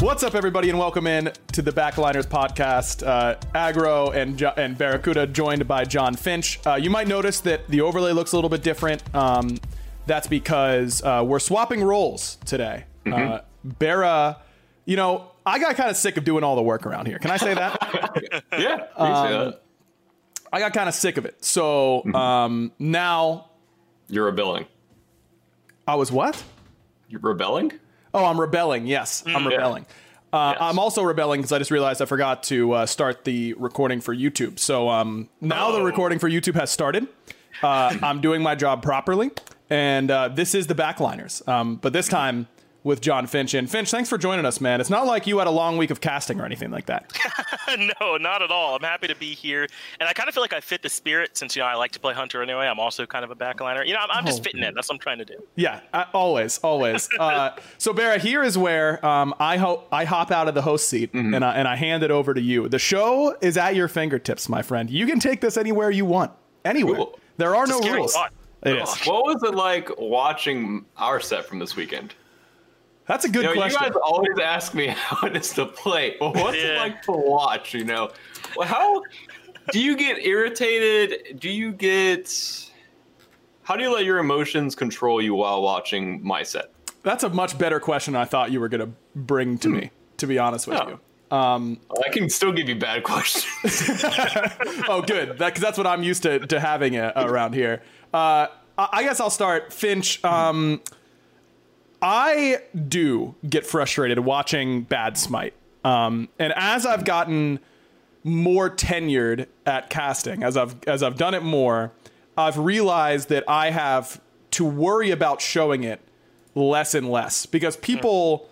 What's up, everybody, and welcome in to the Backliners podcast. Aggro and Barracuda joined by John Finch. You might notice that the overlay looks a little bit different. That's because we're swapping roles today. Barra, you know, I got kind of sick of doing all the work around here. Can I say that? Yeah, I got kind of sick of it. So now you're rebelling. I was what? You're rebelling? Oh, I'm rebelling. Yes, I'm rebelling. Yes. I'm also rebelling because I just realized I forgot to start the recording for YouTube. So now the recording for YouTube has started. I'm doing my job properly. And this is the Backliners. But this time with John Finch. And Finch, thanks for joining us, man. It's not like you had a long week of casting or anything like that. No, not at all. I'm happy to be here. And I kind of feel like I fit the spirit since, you know, I like to play Hunter anyway. I'm also kind of a backliner. You know, I'm just fitting in. That's what I'm trying to do. Yeah, always. So, Barra, here is where I hop out of the host seat and I hand it over to you. The show is at your fingertips, my friend. You can take this anywhere you want. Anywhere. Cool. There are no rules. It is. What was it like watching our set from this weekend? That's a good question. You guys always ask me how it is to play. Well, what's it like to watch, you know? Well, how do you get irritated? How do you let your emotions control you while watching my set? That's a much better question I thought you were going to bring to me, to be honest with you. I can still give you bad questions. Oh, good. Because that's what I'm used to having around here. I guess I'll start. Finch, I do get frustrated watching bad Smite. And as I've gotten more tenured at casting, as I've done it more, I've realized that I have to worry about showing it less and less because people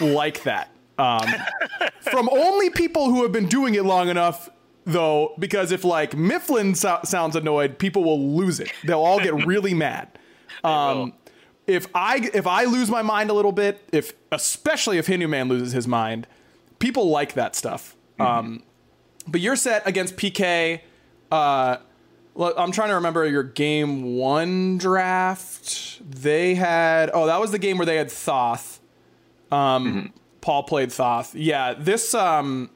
like that. From only people who have been doing it long enough, though, because if like Mifflin sounds annoyed, people will lose it. They'll all get really mad. If I lose my mind a little bit, especially if Hindu Man loses his mind, people like that stuff. But your set against PK I'm trying to remember your game one draft. They had, oh, that was the game where they had Thoth. Paul played Thoth. Yeah, this, did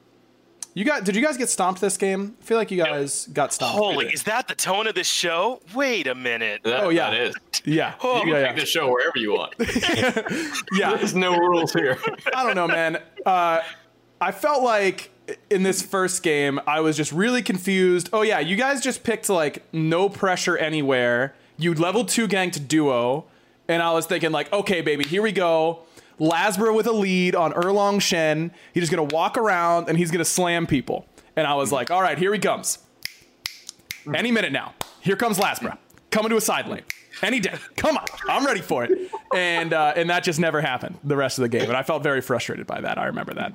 you guys get stomped this game? I feel like you guys got stomped. Holy, is that the tone of this show? Wait a minute. Yeah. That is. Yeah. Oh, you can pick this show wherever you want. There's no rules here. I don't know, man. I felt like in this first game, I was just really confused. Oh, yeah, you guys just picked, like, no pressure anywhere. You level 2 ganked duo, and I was thinking, like, okay, baby, here we go. Laszlo with a lead on Erlong Shen. He's just going to walk around, and he's going to slam people. And I was like, all right, here he comes. Any minute now. Here comes Laszlo. Coming to a side lane. Any day. Come on. I'm ready for it. And that just never happened the rest of the game. And I felt very frustrated by that. I remember that.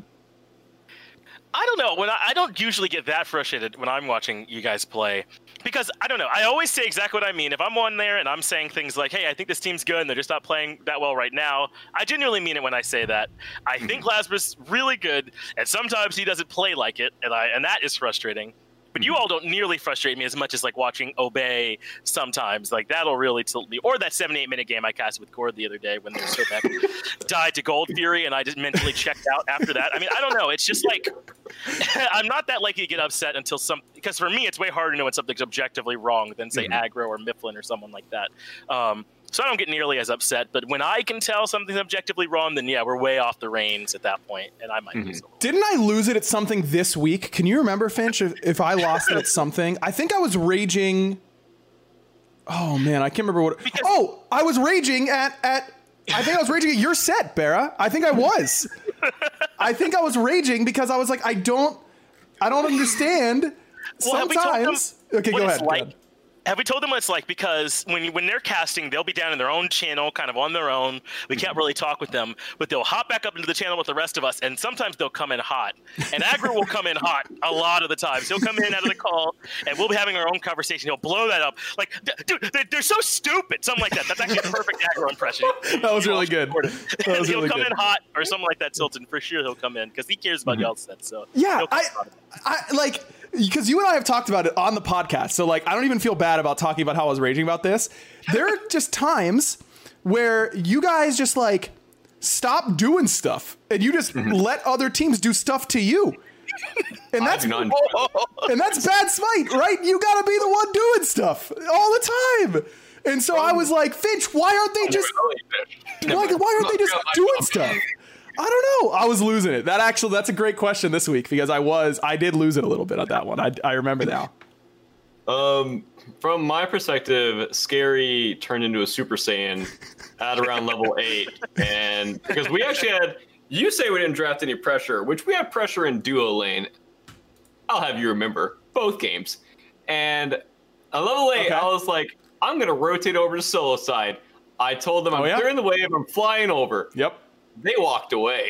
I don't know. When I don't usually get that frustrated when I'm watching you guys play, because I don't know. I always say exactly what I mean. If I'm on there and I'm saying things like, "Hey, I think this team's good and they're just not playing that well right now," I genuinely mean it when I say that. I think Laszlo's really good, and sometimes he doesn't play like it, and that is frustrating. But you all don't nearly frustrate me as much as like watching Obey sometimes. Like that'll really tilt me. Or that 7-8 minute game I cast with Gore the other day when they so back died to Gold Fury and I just mentally checked out after that. I mean, I don't know. It's just like I'm not that likely to get upset until because for me it's way harder to know when something's objectively wrong than say Aggro or Mifflin or someone like that. So I don't get nearly as upset, but when I can tell something's objectively wrong, then yeah, we're way off the reins at that point, and I might lose. Didn't I lose it at something this week? Can you remember, Finch, if I lost it at something? I think I was raging. Oh, man, I can't remember what. I was raging at I think I was raging at your set, Barra. I think I was. I think I was raging because I was like, I don't understand. Well, sometimes. Okay, go ahead. Have we told them what it's like? Because when they're casting, they'll be down in their own channel, kind of on their own. We can't really talk with them, but they'll hop back up into the channel with the rest of us, and sometimes they'll come in hot. And Aggro will come in hot a lot of the times. He'll come in out of the call, and we'll be having our own conversation. He'll blow that up. Like, dude, they're so stupid. Something like that. That's actually a perfect Aggro impression. That was really good. He'll come in hot or something like that, Tilton. For sure he'll come in because he cares about y'all's set. So yeah, I like – because you and I have talked about it on the podcast, so like I don't even feel bad about talking about how I was raging about this. There are just times where you guys just like stop doing stuff and you just let other teams do stuff to you, and that's bad Smite, right? You got to be the one doing stuff all the time. And so I was like, Finch, why aren't they just doing stuff? I don't know. I was losing it. That's a great question this week because I did lose it a little bit on that one. I remember now. From my perspective, Scary turned into a Super Saiyan at around level 8. And because we actually had, you say we didn't draft any pressure, which we had pressure in duo lane. I'll have you remember both games. And at level 8, okay. I was like, I'm going to rotate over to solo side. I told them I'm clearing the wave. I'm flying over. Yep. They walked away,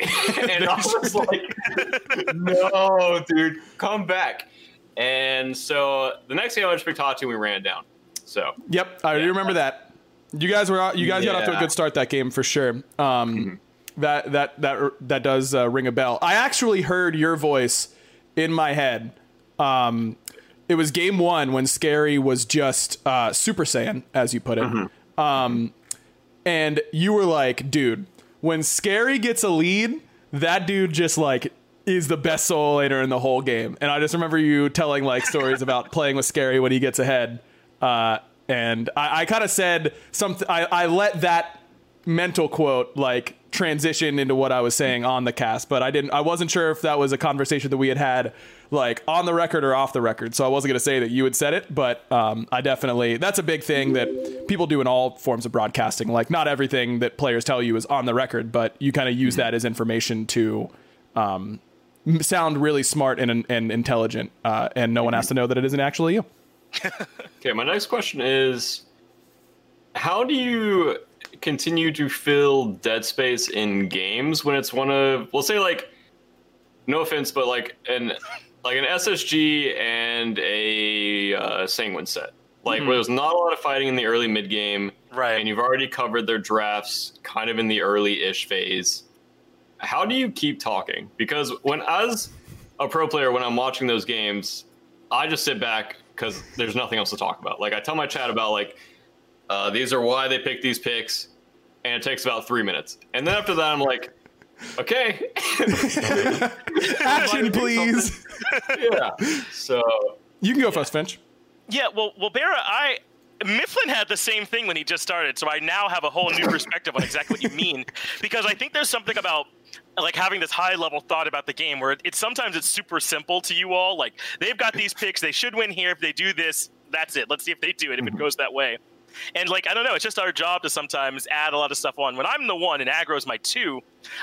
and I was like, no, dude, come back. And so the next game I just picked Hachi, we ran it down. So, yep, I do remember that. You guys got off to a good start that game for sure. That does ring a bell. I actually heard your voice in my head. It was game one when Scary was just Super Saiyan, as you put it. And you were like, dude, when Scary gets a lead, that dude just like is the best solo laner in the whole game. And I just remember you telling like stories about playing with Scary when he gets ahead. And I kind of said something. I let that mental quote like transition into what I was saying on the cast, but I wasn't sure if that was a conversation that we had like on the record or off the record. So I wasn't going to say that you had said it, but that's a big thing that people do in all forms of broadcasting. Like not everything that players tell you is on the record, but you kind of use that as information to sound really smart and intelligent. And no one has to know that it isn't actually you. Okay. My next question is, how do you continue to fill dead space in games when it's one of, we'll say like, no offense, but like an SSG and a Sanguine set, like where there's not a lot of fighting in the early mid game, right? And you've already covered their drafts kind of in the early-ish phase. How do you keep talking? Because when as a pro player, when I'm watching those games, I just sit back, because there's nothing else to talk about. Like, I tell my chat about, like, these are why they picked these picks, and it takes about 3 minutes. And then after that, I'm like, okay. Action, please. Yeah. So you can go first, Finch. Yeah, well, Barra, Mifflin had the same thing when he just started, so I now have a whole new perspective on exactly what you mean, because I think there's something about, like, having this high-level thought about the game where it's sometimes it's super simple to you all. Like, they've got these picks. They should win here. If they do this, that's it. Let's see if they do it, if it goes that way. And, like, I don't know. It's just our job to sometimes add a lot of stuff on. When I'm the one and Aggro's my two,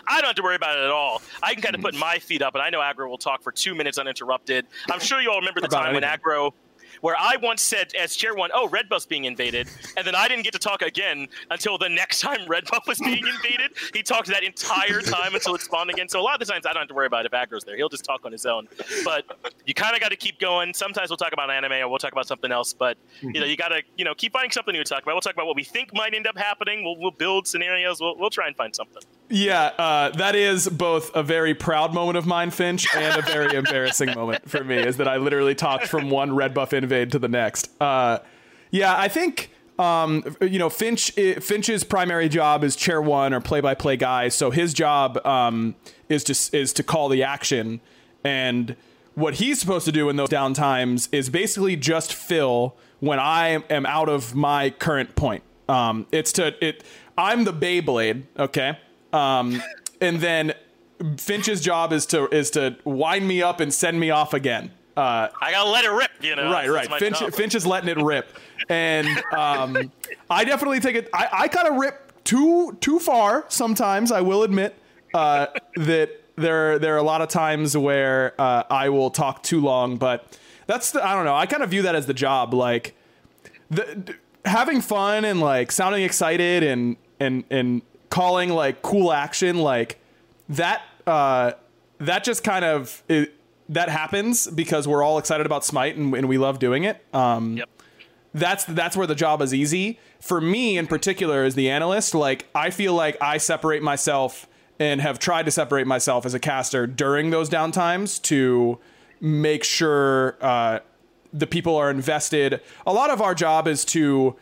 I don't have to worry about it at all. I can kind of put my feet up, and I know Aggro will talk for 2 minutes uninterrupted. I'm sure you all remember the time when Aggro – where I once said as Chair 1, oh, Red Buff's being invaded, and then I didn't get to talk again until the next time Red Buff was being invaded. He talked that entire time until it spawned again. So a lot of the times I don't have to worry about if Aggro's there. He'll just talk on his own. But you kind of got to keep going. Sometimes we'll talk about anime or we'll talk about something else, but you got to keep finding something new to talk about. We'll talk about what we think might end up happening. We'll build scenarios. We'll try and find something. Yeah, that is both a very proud moment of mine, Finch, and a very embarrassing moment for me, is that I literally talked from one Red Buff invade to the next. I think Finch's primary job is Chair 1 or play-by-play guy, so his job is to call the action, and what he's supposed to do in those downtimes is basically just fill when I am out of my current point. I'm the Beyblade, okay? And then Finch's job is to wind me up and send me off again. I gotta let it rip, Right. Finch is letting it rip, and I definitely take it. I kind of rip too far sometimes. I will admit that there are a lot of times where I will talk too long, but I don't know. I kind of view that as the job, like having fun and like sounding excited and calling like cool action, like that. That just kind of. That happens because we're all excited about Smite and we love doing it. That's where the job is easy for me in particular as the analyst. Like, I feel like I separate myself and have tried to separate myself as a caster during those downtimes to make sure the people are invested. A lot of our job is to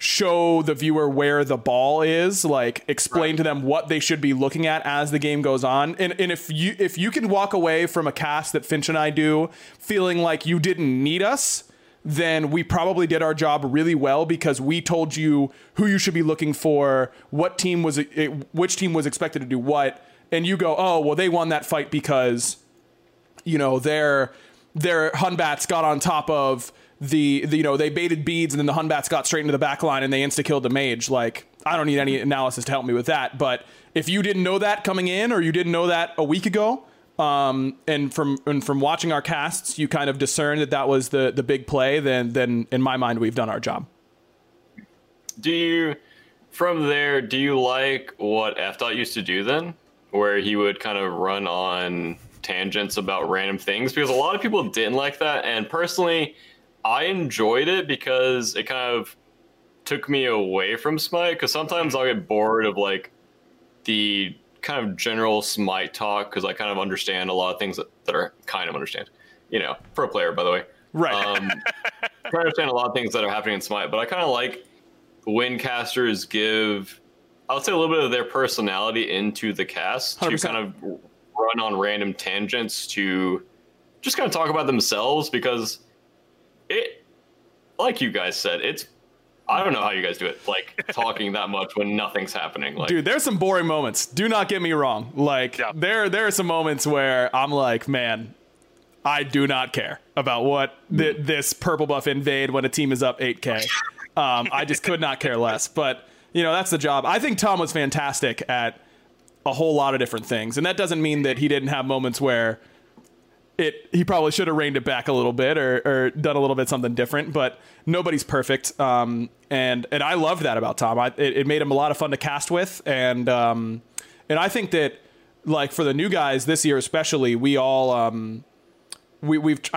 show the viewer where the ball is, like explain to them what they should be looking at as the game goes on. And if you can walk away from a cast that Finch and I do feeling like you didn't need us, then we probably did our job really well, because we told you who you should be looking for, which team was expected to do what, and you go, oh, well, they won that fight because, their Hunbats got on top of they baited beads, and then the Hunbats got straight into the back line and they insta-killed the mage. Like, I don't need any analysis to help me with that. But if you didn't know that coming in, or you didn't know that a week ago, and from watching our casts, you kind of discern that was the big play, then in my mind, we've done our job. Do you like what FDOT used to do then, where he would kind of run on tangents about random things? Because a lot of people didn't like that, and personally, I enjoyed it because it kind of took me away from Smite, because sometimes I'll get bored of like the kind of general Smite talk, because I kind of understand a lot of things that are kind of understand, pro player, by the way. Right. I understand a lot of things that are happening in Smite, but I kind of like when casters give, I'll say, a little bit of their personality into the cast 100%. To kind of run on random tangents to just kind of talk about themselves, because it, like you guys said, it's, I don't know how you guys do it, like talking that much when nothing's happening. Like, dude, there's some boring moments. Do not get me wrong. Like, yeah. There are some moments where I'm like, man, I do not care about what this purple buff invade when a team is up 8K. I just could not care less. But, that's the job. I think Tom was fantastic at a whole lot of different things. And that doesn't mean that he didn't have moments where he probably should have reined it back a little bit or done a little bit something different, but nobody's perfect. And I love that about Tom. It made him a lot of fun to cast with. And I think that, like, for the new guys this year, especially, we all, I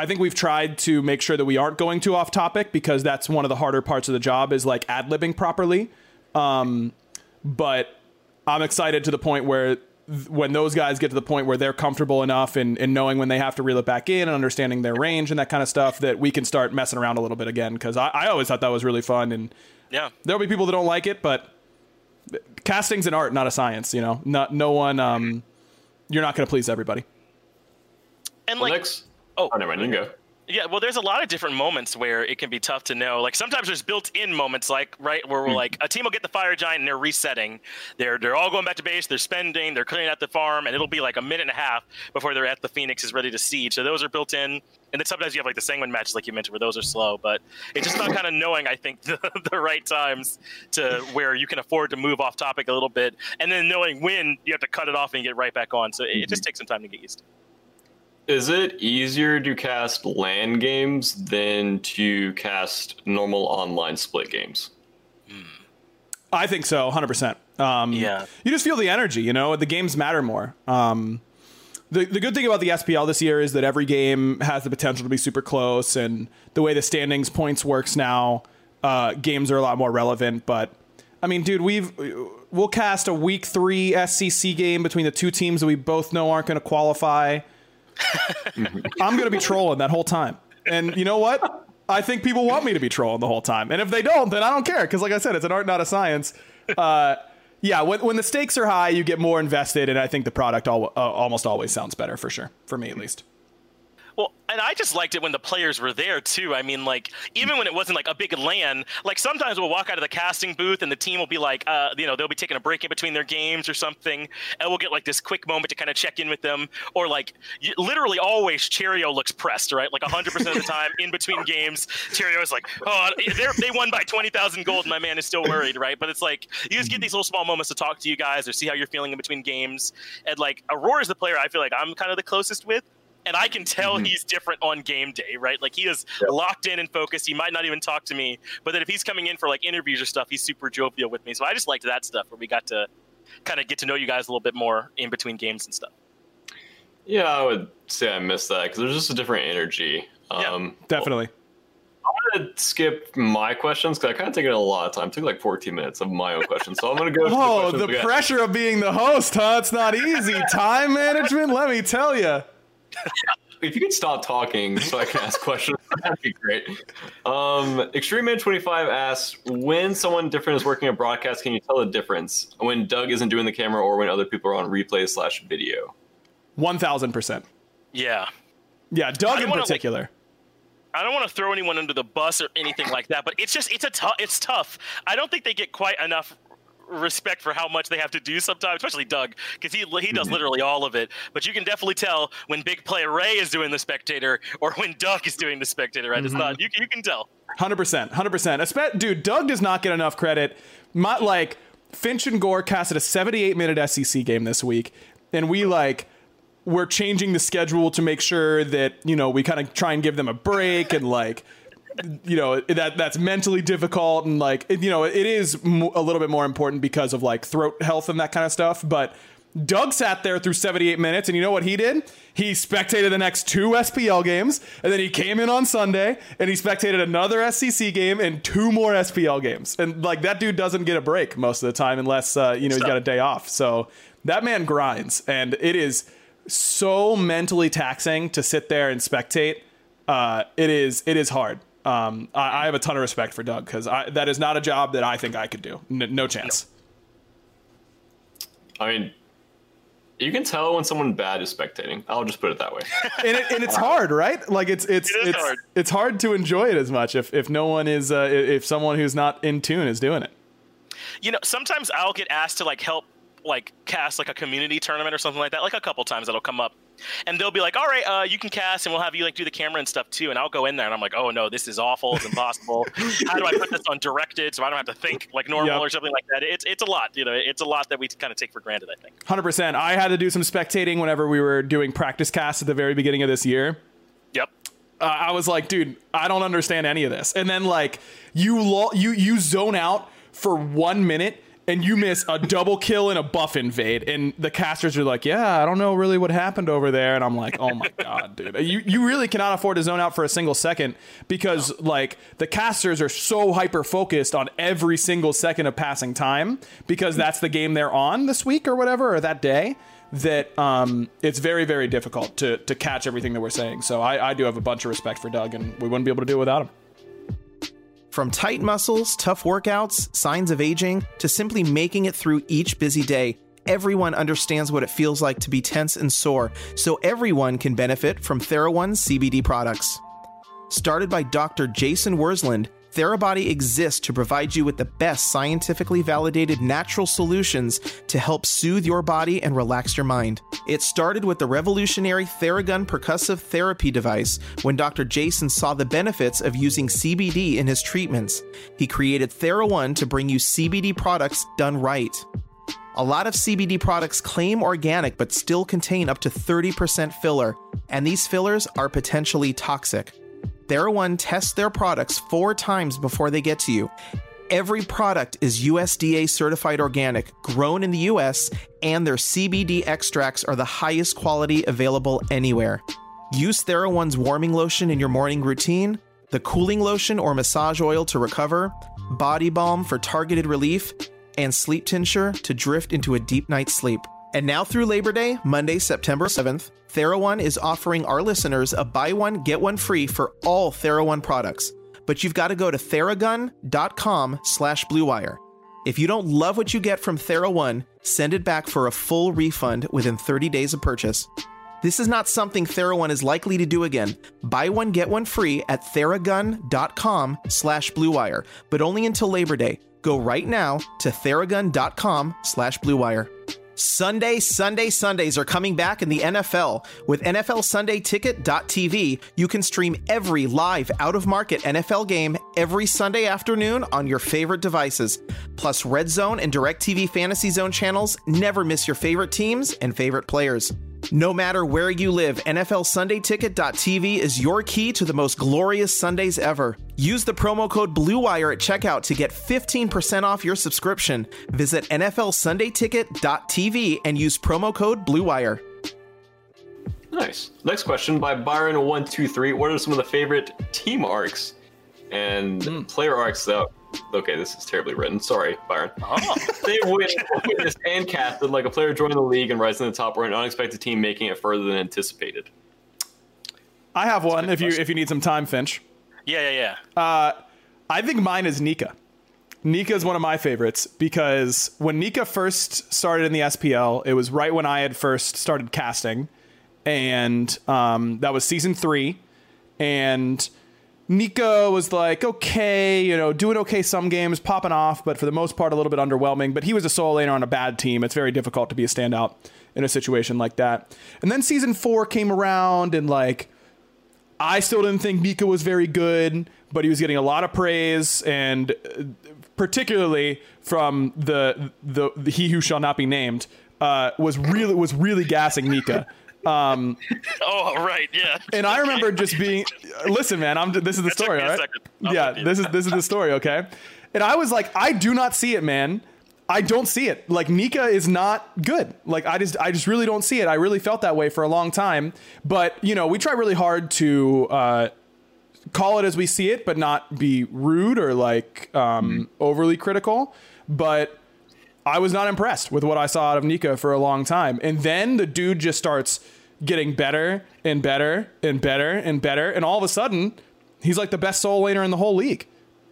think we've tried to make sure that we aren't going too off topic, because that's one of the harder parts of the job, is like ad-libbing properly. But I'm excited to the point where when those guys get to the point where they're comfortable enough in knowing when they have to reel it back in and understanding their range and that kind of stuff, that we can start messing around a little bit again. Because I always thought that was really fun. And yeah, there'll be people that don't like it, but casting's an art, not a science, you know? No one, you're not going to please everybody. And well, like, never mind, you can go. Yeah, well, there's a lot of different moments where it can be tough to know. Like, sometimes there's built-in moments, like, right, where we're like, a team will get the Fire Giant and they're resetting. They're all going back to base, they're spending, they're cleaning out the farm, and it'll be like a minute and a half before they're at the Phoenix is ready to siege. So those are built in. And then sometimes you have, like, the Sanguine matches, like you mentioned, where those are slow. But it's just about kind of knowing, I think, the right times to where you can afford to move off topic a little bit. And then knowing when you have to cut it off and get right back on. So it just takes some time to get used to. Is it easier to cast LAN games than to cast normal online split games? I think so, 100%. Yeah. You just feel the energy, you know? The games matter more. The good thing about the SPL this year is that every game has the potential to be super close, and the way the standings points works now, games are a lot more relevant, but... I mean, dude, we'll cast a Week 3 SEC game between the two teams that we both know aren't going to qualify... I'm gonna be trolling that whole time, and you know what, I think people want me to be trolling the whole time, and if they don't, then I don't care, because like I said, it's an art, not a science. Yeah, when the stakes are high, you get more invested, and I think the product almost always sounds better, for sure, for me at least. Well, and I just liked it when the players were there, too. I mean, like, even when it wasn't, like, a big LAN, like, sometimes we'll walk out of the casting booth and the team will be, like, you know, they'll be taking a break in between their games or something, and we'll get, like, this quick moment to kind of check in with them. Or, like, literally always Cheerio looks pressed, right? Like, 100% of the time in between games, Cheerio is like, oh, they won by 20,000 gold, my man is still worried, right? But it's, like, you just get these little small moments to talk to you guys or see how you're feeling in between games. And, like, Aurora is the player I feel like I'm kind of the closest with. And I can tell he's different on game day, right? Like, he is locked in and focused. He might not even talk to me. But then if he's coming in for, like, interviews or stuff, he's super jovial with me. So I just liked that stuff where we got to kind of get to know you guys a little bit more in between games and stuff. Yeah, I would say I miss that because there's just a different energy. Yeah, definitely. Well, I'm going to skip my questions because I kind of took it a lot of time. It took, like, 14 minutes of my own questions. So I'm going to go to the pressure of being the host, huh? It's not easy. Time management, let me tell you. If you could stop talking so I can ask questions, that'd be great. Extreme Man 25 asks, when someone different is working a broadcast, can you tell the difference when Doug isn't doing the camera or when other people are on replay/video? 1,000%. Yeah, Doug in particular. I don't want to throw anyone under the bus or anything like that, but it's just it's tough. I don't think they get quite enough respect for how much they have to do sometimes, especially Doug, because he does literally all of it. But you can definitely tell when Big Play Ray is doing the spectator or when Doug is doing the spectator, right? It's not, you can tell. 100%. Dude, Doug does not get enough credit. Like, Finch and Gore casted a 78-minute SEC game this week, and we're changing the schedule to make sure that, you know, we kind of try and give them a break and, like, you know, that's mentally difficult, and, like, you know, it is a little bit more important because of, like, throat health and that kind of stuff. But Doug sat there through 78 minutes, and you know what he did? He spectated the next two SPL games, and then he came in on Sunday and he spectated another SEC game and two more SPL games. And, like, that dude doesn't get a break most of the time unless you know, he's got a day off. So that man grinds, and it is so mentally taxing to sit there and spectate. It is hard. I have a ton of respect for Doug because that is not a job that I think I could do. No chance. I mean, you can tell when someone bad is spectating. I'll just put it that way. And it's hard, right? Like, it's hard. It's hard to enjoy it as much if no one is if someone who's not in tune is doing it. You know, sometimes I'll get asked to, like, help, like, cast, like, a community tournament or something like that. Like, a couple times that'll come up. And they'll be like, all right, you can cast, and we'll have you, like, do the camera and stuff, too. And I'll go in there, and I'm like, oh, no, this is awful. It's impossible. How do I put this on directed so I don't have to think, like, normal or something like that? It's a lot. You know, it's a lot that we kind of take for granted, I think. 100%. I had to do some spectating whenever we were doing practice casts at the very beginning of this year. Yep. I was like, dude, I don't understand any of this. And then, like, you zone out for 1 minute, and you miss a double kill and a buff invade, and the casters are like, yeah, I don't know really what happened over there. And I'm like, oh my God, dude, you really cannot afford to zone out for a single second because, like, the casters are so hyper focused on every single second of passing time because that's the game they're on this week or whatever, or that day, that it's very, very difficult to catch everything that we're saying. So I do have a bunch of respect for Doug, and we wouldn't be able to do it without him. From tight muscles, tough workouts, signs of aging, to simply making it through each busy day, everyone understands what it feels like to be tense and sore, so everyone can benefit from TheraOne's CBD products. Started by Dr. Jason Worsland, Therabody exists to provide you with the best scientifically validated natural solutions to help soothe your body and relax your mind. It started with the revolutionary Theragun percussive therapy device when Dr. Jason saw the benefits of using CBD in his treatments. He created TheraOne to bring you CBD products done right. A lot of CBD products claim organic but still contain up to 30% filler, and these fillers are potentially toxic. TheraOne tests their products 4 times before they get to you. Every product is USDA certified organic, grown in the US, and their CBD extracts are the highest quality available anywhere. Use TheraOne's warming lotion in your morning routine, the cooling lotion or massage oil to recover, body balm for targeted relief, and sleep tincture to drift into a deep night's sleep. And now through Labor Day, Monday, September 7th, TheraOne is offering our listeners a buy one, get one free for all TheraOne products. But you've got to go to theragun.com/bluewire. If you don't love what you get from TheraOne, send it back for a full refund within 30 days of purchase. This is not something TheraOne is likely to do again. Buy one, get one free at theragun.com/bluewire, but only until Labor Day. Go right now to theragun.com/bluewire. Sundays are coming back in the NFL. With NFLSundayTicket.tv, you can stream every live, out-of-market NFL game every Sunday afternoon on your favorite devices. Plus, Red Zone and DirecTV Fantasy Zone channels never miss your favorite teams and favorite players. No matter where you live, NFLSundayTicket.tv is your key to the most glorious Sundays ever. Use the promo code BLUEWIRE at checkout to get 15% off your subscription. Visit NFLSundayTicket.tv and use promo code BLUEWIRE. Nice. Next question by Byron123. What are some of the favorite team arcs and player arcs, though? Okay, this is terribly written. Sorry, Byron. Oh. They witnessed and casted like a player joining the league and rising to the top or an unexpected team making it further than anticipated. I have one if you need some time, Finch. Yeah. I think mine is Nika. Nika is one of my favorites because when Nika first started in the SPL, it was right when I had first started casting. And that was season 3. And Nika was like, okay, doing okay some games, popping off, but for the most part, a little bit underwhelming. But he was a solo laner on a bad team. It's very difficult to be a standout in a situation like that. And then season 4 came around, and I still didn't think Nika was very good, but he was getting a lot of praise, and particularly from the he who shall not be named, was really gassing Nika. And I remember just being, listen, man, this is the story, all right? Yeah, this is the story, okay? And I was like, I do not see it, man. I don't see it. Nika is not good. I just really don't see it. I really felt that way for a long time. But, we try really hard to call it as we see it, but not be rude or overly critical. But I was not impressed with what I saw out of Nika for a long time. And then the dude just starts getting better and better and better and better. And all of a sudden, he's the best solo laner in the whole league.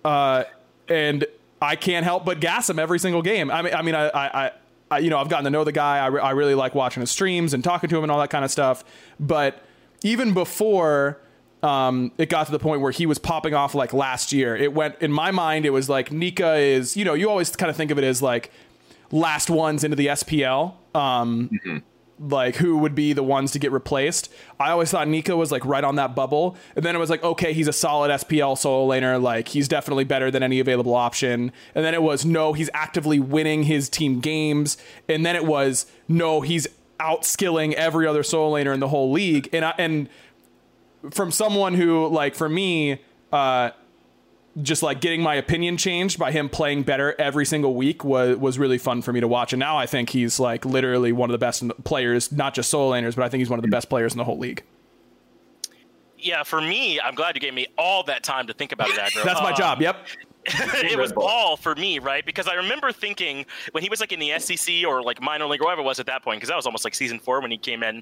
And I can't help but gas him every single game. I mean, I've gotten to know the guy. I really like watching his streams and talking to him and all that kind of stuff. But even before it got to the point where he was popping off last year, it went, in my mind, it was Nika is, you always kind of think of it as last ones into the SPL, who would be the ones to get replaced. I always thought Nika was right on that bubble, and then it was okay, he's a solid SPL solo laner, he's definitely better than any available option. And then it was, no, he's actively winning his team games. And then it was, no, he's outskilling every other solo laner in the whole league. And from someone who, for me, getting my opinion changed by him playing better every single week was really fun for me to watch. And now I think he's literally one of the best players, not just solo laners, but I think he's one of the best players in the whole league. Yeah, for me, I'm glad you gave me all that time to think about it, Aggro. That's my job, yep. it was ball for me, right? Because I remember thinking when he was like in the SEC or like minor league or whatever it was at that point, because that was almost like season 4 when he came in.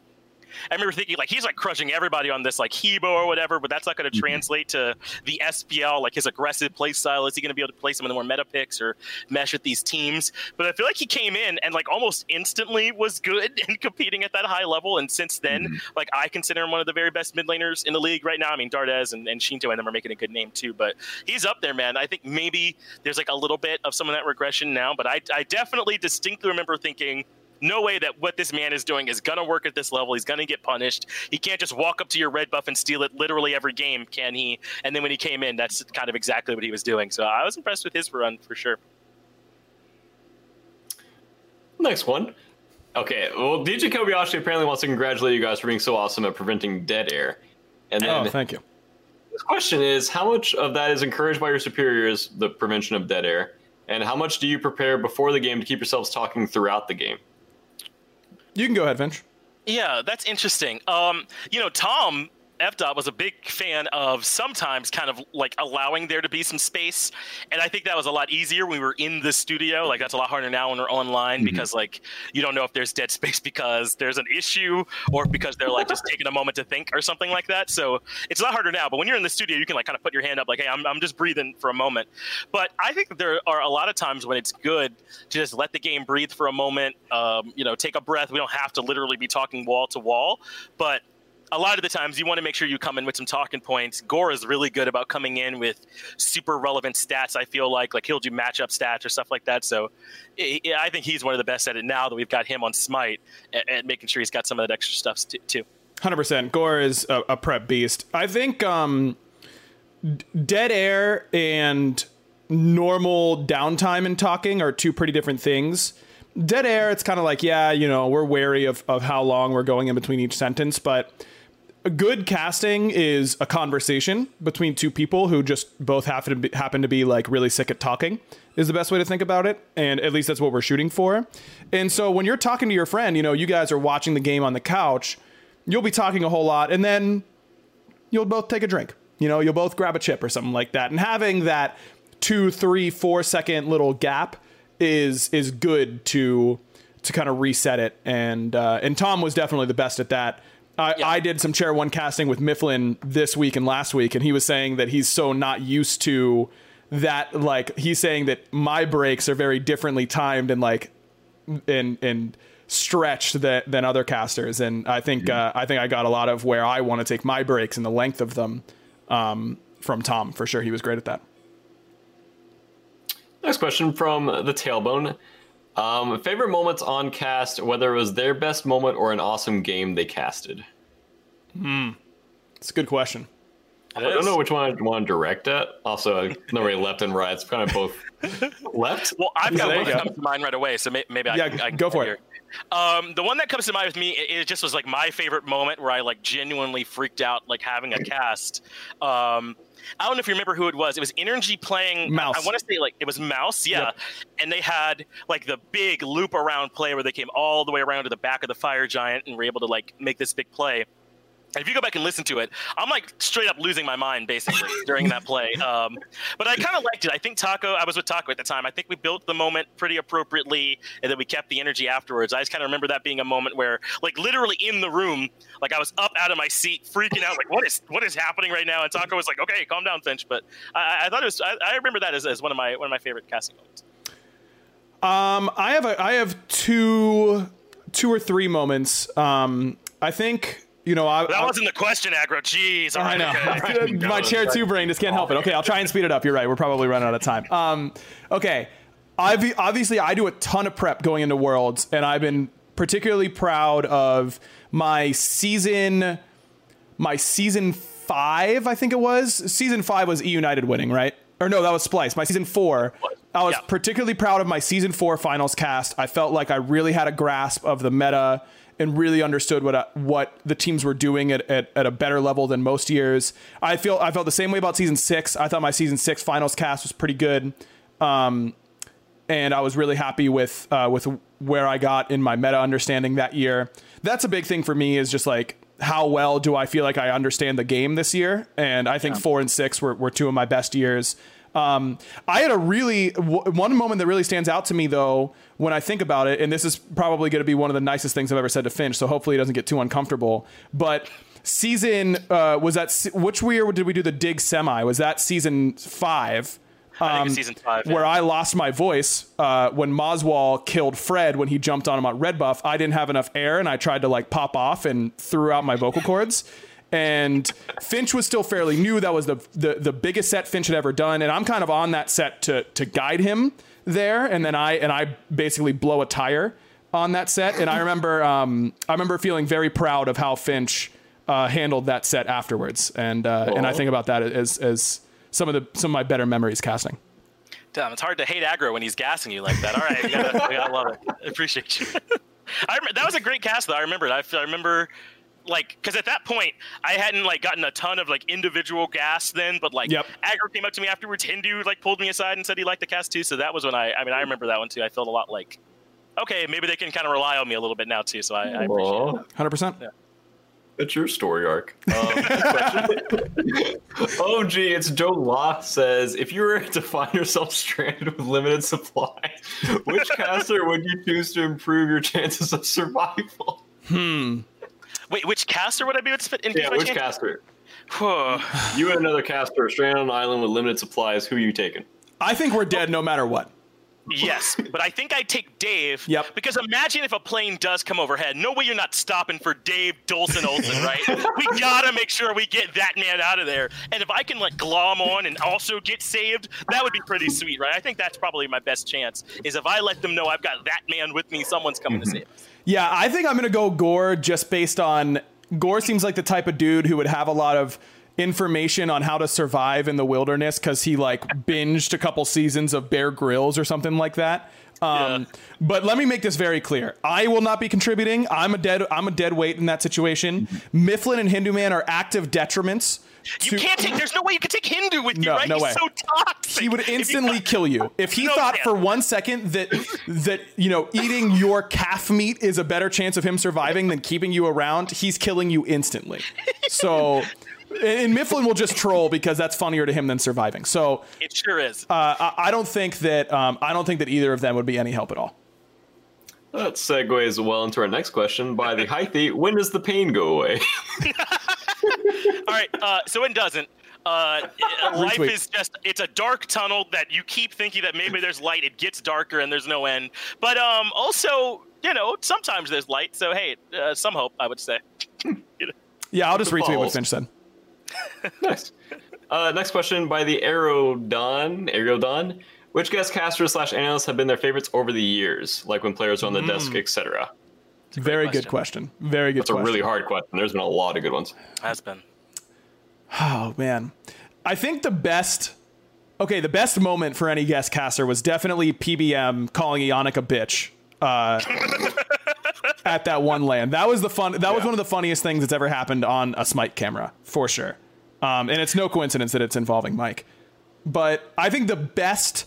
I remember thinking like he's like crushing everybody on this like Hebo or whatever, but that's not going to translate to the SPL, like his aggressive play style. Is he going to be able to play some of the more meta picks or mesh with these teams? But I feel like he came in and like almost instantly was good and competing at that high level. And since then, like I consider him one of the very best mid laners in the league right now. I mean, Dardez and Shinto and them are making a good name too, but he's up there, man. I think maybe there's like a little bit of some of that regression now, but I definitely distinctly remember thinking, no way that what this man is doing is going to work at this level. He's going to get punished. He can't just walk up to your red buff and steal it literally every game, can he? And then when he came in, that's kind of exactly what he was doing. So I was impressed with his run for sure. Next one. Okay, well, DJ Kobayashi apparently wants to congratulate you guys for being so awesome at preventing dead air. And then, oh, thank you. His question is, how much of that is encouraged by your superiors, the prevention of dead air? And how much do you prepare before the game to keep yourselves talking throughout the game? You can go ahead, Finch. Yeah, that's interesting. You know, Tom FDOT was a big fan of sometimes kind of like allowing there to be some space. And I think that was a lot easier when we were in the studio. Like that's a lot harder now when we're online because like you don't know if there's dead space because there's an issue or because they're like just taking a moment to think or something like that. So it's a lot harder now. But when you're in the studio, you can like kind of put your hand up like, hey, I'm just breathing for a moment. But I think there are a lot of times when it's good to just let the game breathe for a moment, you know, take a breath. We don't have to literally be talking wall to wall. But a lot of the times you want to make sure you come in with some talking points. Gore is really good about coming in with super relevant stats, I feel like. Like he'll do matchup stats or stuff like that. So I think he's one of the best at it now that we've got him on Smite and making sure he's got some of that extra stuff too. 100%. Gore is a prep beast. I think dead air and normal downtime and talking are two pretty different things. Dead air, it's kind of like, yeah, you know, we're wary of how long we're going in between each sentence, but a good casting is a conversation between two people who just both happen to be like really sick at talking is the best way to think about it. And at least that's what we're shooting for. And so when you're talking to your friend, you know, you guys are watching the game on the couch, you'll be talking a whole lot and then you'll both take a drink, you know, you'll both grab a chip or something like that. And having that 2, 3, 4 second little gap is good to kind of reset it. And Tom was definitely the best at that. I did some Chair 1 casting with Mifflin this week and last week, and he was saying that he's so not used to that. Like, he's saying that my breaks are very differently timed and like and stretched than other casters. And I think I got a lot of where I want to take my breaks and the length of them from Tom for sure. He was great at that. Next question from the Tailbone. Favorite moments on cast, whether it was their best moment or an awesome game they casted? It's a good question. I don't know which one I want to direct at. Also, no way left and right. It's kind of both left. Well, I've got one that comes to mind right away, so maybe I can go for it. The one that comes to mind with me, it just was like my favorite moment where I like genuinely freaked out, like having a cast. I don't know if you remember who it was. It was Energy playing Mouse. I want to say like it was Mouse, yeah. Yep. And they had like the big loop around play where they came all the way around to the back of the Fire Giant and were able to like make this big play. And if you go back and listen to it, I'm like straight up losing my mind basically during that play. But I kind of liked it. I think I was with Taco at the time. I think we built the moment pretty appropriately and then we kept the energy afterwards. I just kind of remember that being a moment where like literally in the room, like I was up out of my seat, freaking out, like what is happening right now? And Taco was like, okay, calm down, Finch. But I thought it was, I remember that as one of my favorite casting moments. I have two or three moments. I think, you know, that wasn't the question, Aggro. Jeez. Right, I know. Okay. My Chair 2 brain just can't help it. Okay, I'll try and speed it up. You're right. We're probably running out of time. Okay. Obviously, I do a ton of prep going into Worlds, and I've been particularly proud of my season 5, I think it was. Season 5 was E-United winning, right? Or no, that was Splice. My season 4. I was particularly proud of my season 4 finals cast. I felt like I really had a grasp of the meta and really understood what the teams were doing at a better level than most years. I felt the same way about season 6. I thought my season 6 finals cast was pretty good. And I was really happy with where I got in my meta understanding that year. That's a big thing for me, is just like, how well do I feel like I understand the game this year? And I think 4 and 6 were two of my best years. I had a really one moment that really stands out to me, though, when I think about it. And this is probably going to be one of the nicest things I've ever said to Finch, so hopefully it doesn't get too uncomfortable. But season was that which year did we do the Dig semi? Was that season 5? I think it's season 5, where I lost my voice when Moswall killed Fred when he jumped on him on Red Buff. I didn't have enough air and I tried to like pop off and threw out my vocal cords. And Finch was still fairly new. That was the biggest set Finch had ever done, and I'm kind of on that set to guide him there. And then I basically blow a tire on that set. And I remember feeling very proud of how Finch handled that set afterwards. And and I think about that as some of my better memories casting. Damn, it's hard to hate Aggro when he's gassing you like that. All right, we gotta love it. I appreciate you. That was a great cast, though. I remember it. I remember, like, because at that point I hadn't like gotten a ton of like individual gas then, but like Aggro came up to me afterwards. Hindu like pulled me aside and said he liked the cast too. So that was when I remember that one too. I felt a lot like, okay, maybe they can kind of rely on me a little bit now too. So I appreciate it. 100%. Yeah. It's your story arc. Oh, gee, it's Joe Locke says, if you were to find yourself stranded with limited supply, which caster would you choose to improve your chances of survival? Wait, which caster would I be? Which caster? You and another caster are stranded on an island with limited supplies. Who are you taking? I think we're dead no matter what. Yes, but I think I'd take Dave. Yep. Because imagine if a plane does come overhead. No way you're not stopping for Dave Dolson Olsen, right? We gotta make sure we get that man out of there. And if I can like glom on and also get saved, that would be pretty sweet, right? I think that's probably my best chance, is if I let them know I've got that man with me, someone's coming to save us. Yeah, I think I'm gonna go Gore, just based on Gore seems like the type of dude who would have a lot of information on how to survive in the wilderness, because he like binged a couple seasons of Bear Grylls or something like that. But let me make this very clear. I will not be contributing. I'm a dead weight in that situation. Mifflin and Hindu Man are active detriments. You can't take, there's no way you could take Hindu with you, right? No way. He's so toxic. He would instantly kill you. If he thought for 1 second that you know, eating your calf meat is a better chance of him surviving than keeping you around, he's killing you instantly. So and Mifflin will just troll because that's funnier to him than surviving. So it sure is. I don't think that either of them would be any help at all. That segues well into our next question by the Hythe. When does the pain go away? All right. So it doesn't. Life is just, it's a dark tunnel that you keep thinking that maybe there's light. It gets darker and there's no end. But also, you know, sometimes there's light. So, hey, some hope, I would say. Yeah, I'll just retweet what Finch said. Nice. Next question by the Aerodon. Which guest casters / analysts have been their favorites over the years, like when players are on the desk, etc.? Very good question. That's a really hard question. There's been a lot of good ones. Has been. Oh man, I think the best moment for any guest caster was definitely PBM calling Ionic a bitch. At that one land. That was one of the funniest things that's ever happened on a Smite camera, for sure. And it's no coincidence that it's involving Mike. But I think the best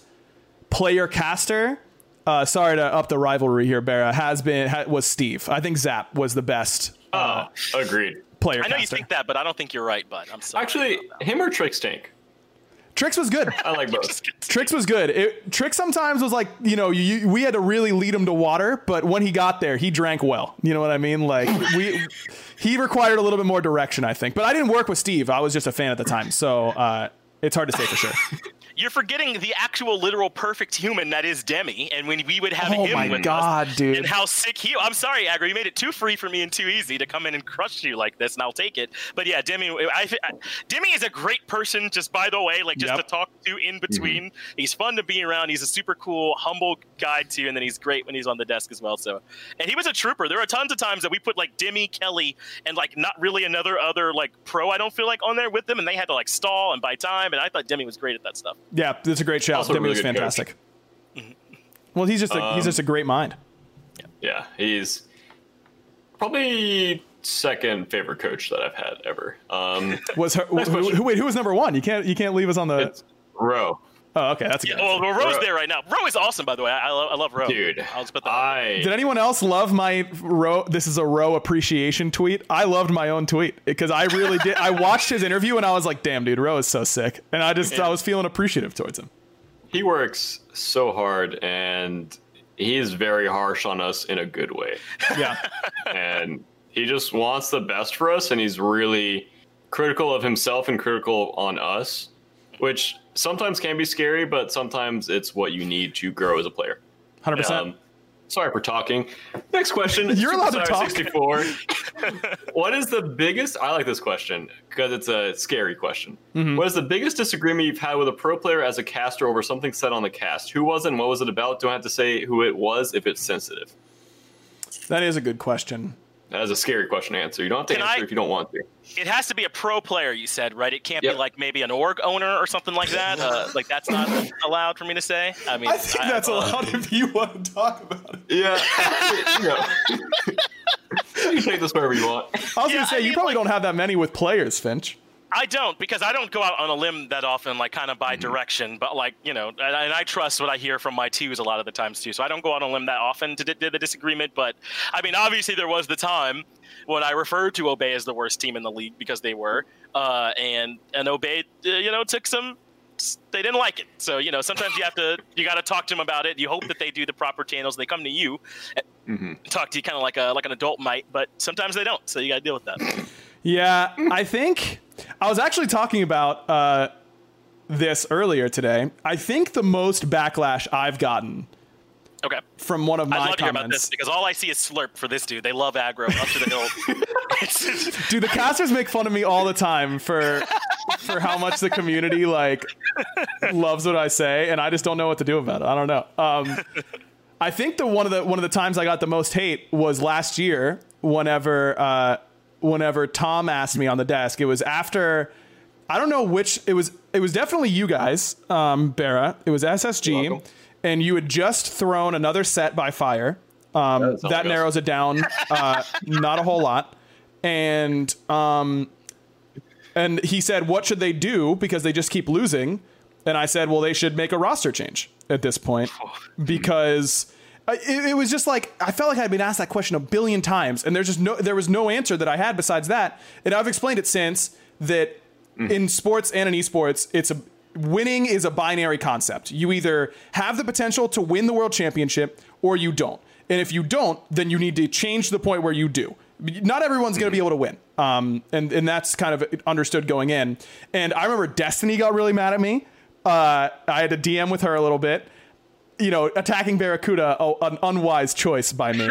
player caster, sorry to up the rivalry here, Barra, was Steve. I think Zap was the best agreed. Player caster. I know caster. You think that, but I don't think you're right, bud. I'm sorry. Actually, him or Tricks Tank? Tricks was good. I like both. Tricks was good. Tricks sometimes was like, you know, we had to really lead him to water, but when he got there, he drank well. You know what I mean? Like he required a little bit more direction, I think. But I didn't work with Steve. I was just a fan at the time, so it's hard to say for sure. You're forgetting the actual literal perfect human that is Demi, and when we would have him with us, dude. And how sick he... I'm sorry, Aggro, you made it too free for me and too easy to come in and crush you like this, and I'll take it. But yeah, Demi is a great person, just by the way, like just to talk to in between. Mm-hmm. He's fun to be around. He's a super cool, humble guy too, and then he's great when he's on the desk as well. So, and he was a trooper. There are tons of times that we put like Demi, Kelly, and like not really another other like pro, I don't feel like, on there with them, and they had to like stall and buy time, and I thought Demi was great at that stuff. Yeah, that's a great shout. Demi was fantastic. Well, he's just a great mind. Yeah, he's probably second favorite coach that I've had ever. Who was number one? You can't leave us on the Ro. Oh, okay, that's a good answer. Well, Ro's there right now. Ro is awesome, by the way. I love Ro. Dude, I'll just put that on. Did anyone else love my Ro? This is a Ro appreciation tweet. I loved my own tweet because I really did. I watched his interview and I was like, damn, dude, Ro is so sick. And I was feeling appreciative towards him. He works so hard and he is very harsh on us in a good way. Yeah. And he just wants the best for us. And he's really critical of himself and critical on us, which sometimes can be scary, but sometimes it's what you need to grow as a player. 100%. Sorry for talking. Next question. You're allowed to talk. 64. What is the biggest... I like this question because it's a scary question. Mm-hmm. What is the biggest disagreement you've had with a pro player as a caster over something said on the cast? Who was it and what was it about? Don't have to say who it was if it's sensitive. That is a good question. That is a scary question to answer. You don't have to answer if you don't want to. It has to be a pro player, you said, right? It can't be like maybe an org owner or something like that. Like that's not allowed for me to say. I mean, I think that's allowed if you want to talk about it. Yeah. You can take this wherever you want. I was going to say, you probably don't have that many with players, Finch. I don't, because I don't go out on a limb that often, like kind of by direction, but like, you know, and I trust what I hear from my twos a lot of the times too. So I don't go out on a limb that often to the disagreement. But I mean, obviously there was the time when I referred to Obey as the worst team in the league because they were, and Obey, you know, took some, they didn't like it. So, you know, sometimes you got to talk to them about it. You hope that they do the proper channels. They come to you and talk to you kind of like an adult might, but sometimes they don't. So you got to deal with that. Yeah, I think I was actually talking about this earlier today. I think the most backlash I've gotten from one of my comments. I'd love to hear about this because all I see is slurp for this dude. They love aggro up to the hill. Dude, the casters make fun of me all the time for how much the community like loves what I say, and I just don't know what to do about it. I don't know. I think one of the times I got the most hate was last year whenever Tom asked me on the desk. It was after, I don't know which, it was definitely you guys, Barra. It was SSG, and you had just thrown another set by Fire. That narrows it down, not a whole lot. And he said, what should they do? Because they just keep losing. And I said, well, they should make a roster change at this point because... It was just like, I felt like I'd been asked that question a billion times, and there was no answer that I had besides that. And I've explained it since that in sports and in esports, winning is a binary concept. You either have the potential to win the world championship or you don't. And if you don't, then you need to change the point where you do. Not everyone's going to be able to win. And that's kind of understood going in. And I remember Destiny got really mad at me. I had a DM with her a little bit. You know, attacking Barracuda, an unwise choice by me.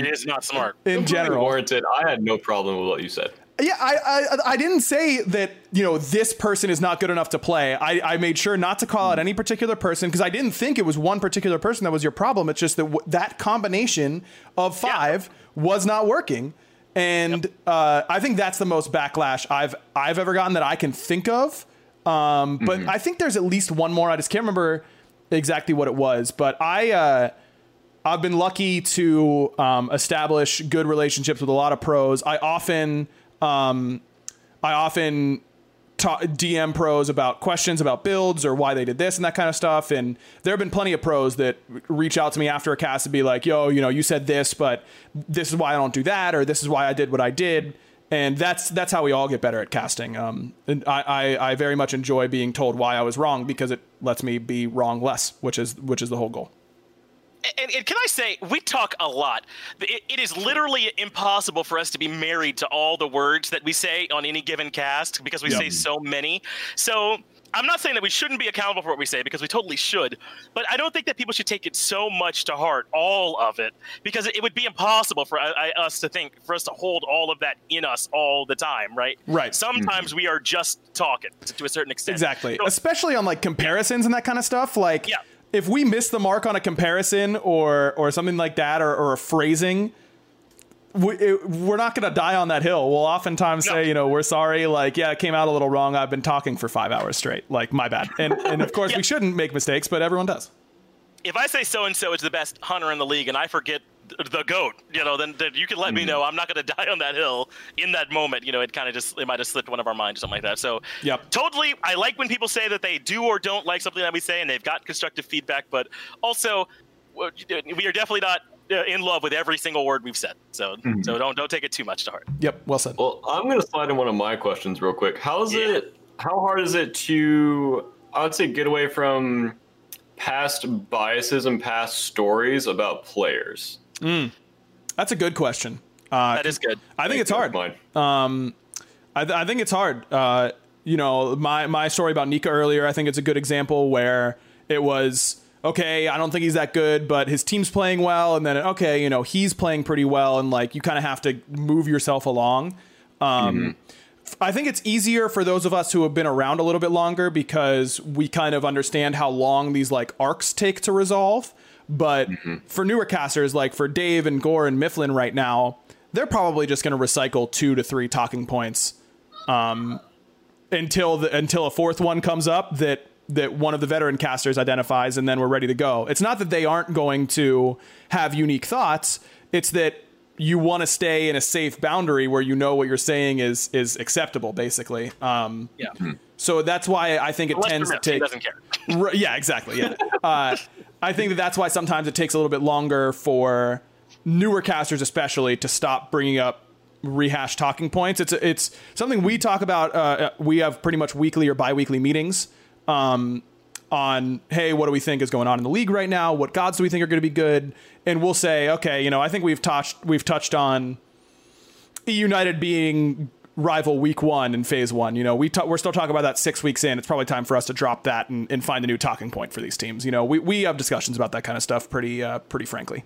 It is not smart. In general, warranted. I had no problem with what you said. Yeah, I didn't say that, you know, this person is not good enough to play. I made sure not to call out any particular person because I didn't think it was one particular person that was your problem. It's just that that combination of five was not working. And I think that's the most backlash I've ever gotten that I can think of. But I think there's at least one more. I just can't remember exactly what it was, but I've been lucky to establish good relationships with a lot of pros. I often DM pros about questions about builds or why they did this and that kind of stuff, and there have been plenty of pros that reach out to me after a cast and be like, yo, you know, you said this, but this is why I don't do that, or this is why I did what I did. And that's how we all get better at casting. And I very much enjoy being told why I was wrong because it lets me be wrong less, which is the whole goal. And can I say, we talk a lot. It is literally impossible for us to be married to all the words that we say on any given cast because we say so many. So I'm not saying that we shouldn't be accountable for what we say because we totally should, but I don't think that people should take it so much to heart, all of it, because it would be impossible for us to think, for us to hold all of that in us all the time, right? Right. Sometimes we are just talking to a certain extent. Exactly. So, especially on like comparisons and that kind of stuff. Like if we miss the mark on a comparison or something like that, or a phrasing, we're not going to die on that hill. We'll oftentimes say, you know, we're sorry. Like, yeah, it came out a little wrong. I've been talking for 5 hours straight. Like, my bad. And of course, we shouldn't make mistakes, but everyone does. If I say so-and-so is the best hunter in the league and I forget the goat, you know, then you can let me know. I'm not going to die on that hill in that moment. You know, it kind of just, it might have slipped one of our minds or something like that. So totally, I like when people say that they do or don't like something that we say and they've got constructive feedback, but also we are definitely not in love with every single word we've said. So so don't take it too much to heart. Yep, well said. Well, I'm going to slide in one of my questions real quick. How hard is it to, I would say, get away from past biases and past stories about players? That's a good question. That is good. I think it's hard. I think it's hard. You know, my story about Nika earlier, I think it's a good example where it was, okay, I don't think he's that good, but his team's playing well. And then, okay, you know, he's playing pretty well. And like, you kind of have to move yourself along. I think it's easier for those of us who have been around a little bit longer because we kind of understand how long these like arcs take to resolve. But for newer casters, like for Dave and Gore and Mifflin right now, they're probably just going to recycle 2 to 3 talking points until a fourth one comes up that one of the veteran casters identifies, and then we're ready to go. It's not that they aren't going to have unique thoughts. It's that you want to stay in a safe boundary where you know what you're saying is acceptable, basically. So that's why I think it tends to take... Doesn't care. Yeah, exactly. Yeah. I think that's why sometimes it takes a little bit longer for newer casters, especially, to stop bringing up rehashed talking points. It's something we talk about. We have pretty much weekly or bi-weekly meetings on, hey, what do we think is going on in the league right now? What gods do we think are going to be good? And we'll say, okay, you know, I think we've touched on United being rival week 1 in phase 1. You know, we're still talking about that 6 weeks in. It's probably time for us to drop that and find a new talking point for these teams. You know, we have discussions about that kind of stuff pretty frankly.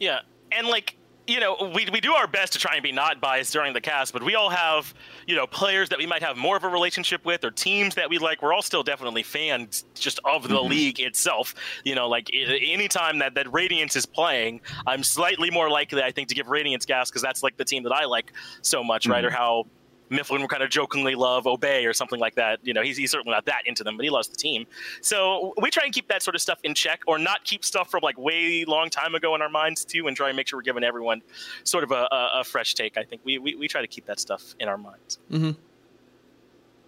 Yeah, and like, you know, we do our best to try and be not biased during the cast, but we all have, you know, players that we might have more of a relationship with or teams that we like. We're all still definitely fans just of the league itself. You know, like any time that Radiance is playing, I'm slightly more likely, I think, to give Radiance gas because that's like the team that I like so much, right? Or how Mifflin will kind of jokingly love Obey or something like that. You know, he's certainly not that into them, but he loves the team. So we try and keep that sort of stuff in check, or not keep stuff from like way long time ago in our minds too, and try and make sure we're giving everyone sort of a fresh take. I think we try to keep that stuff in our minds.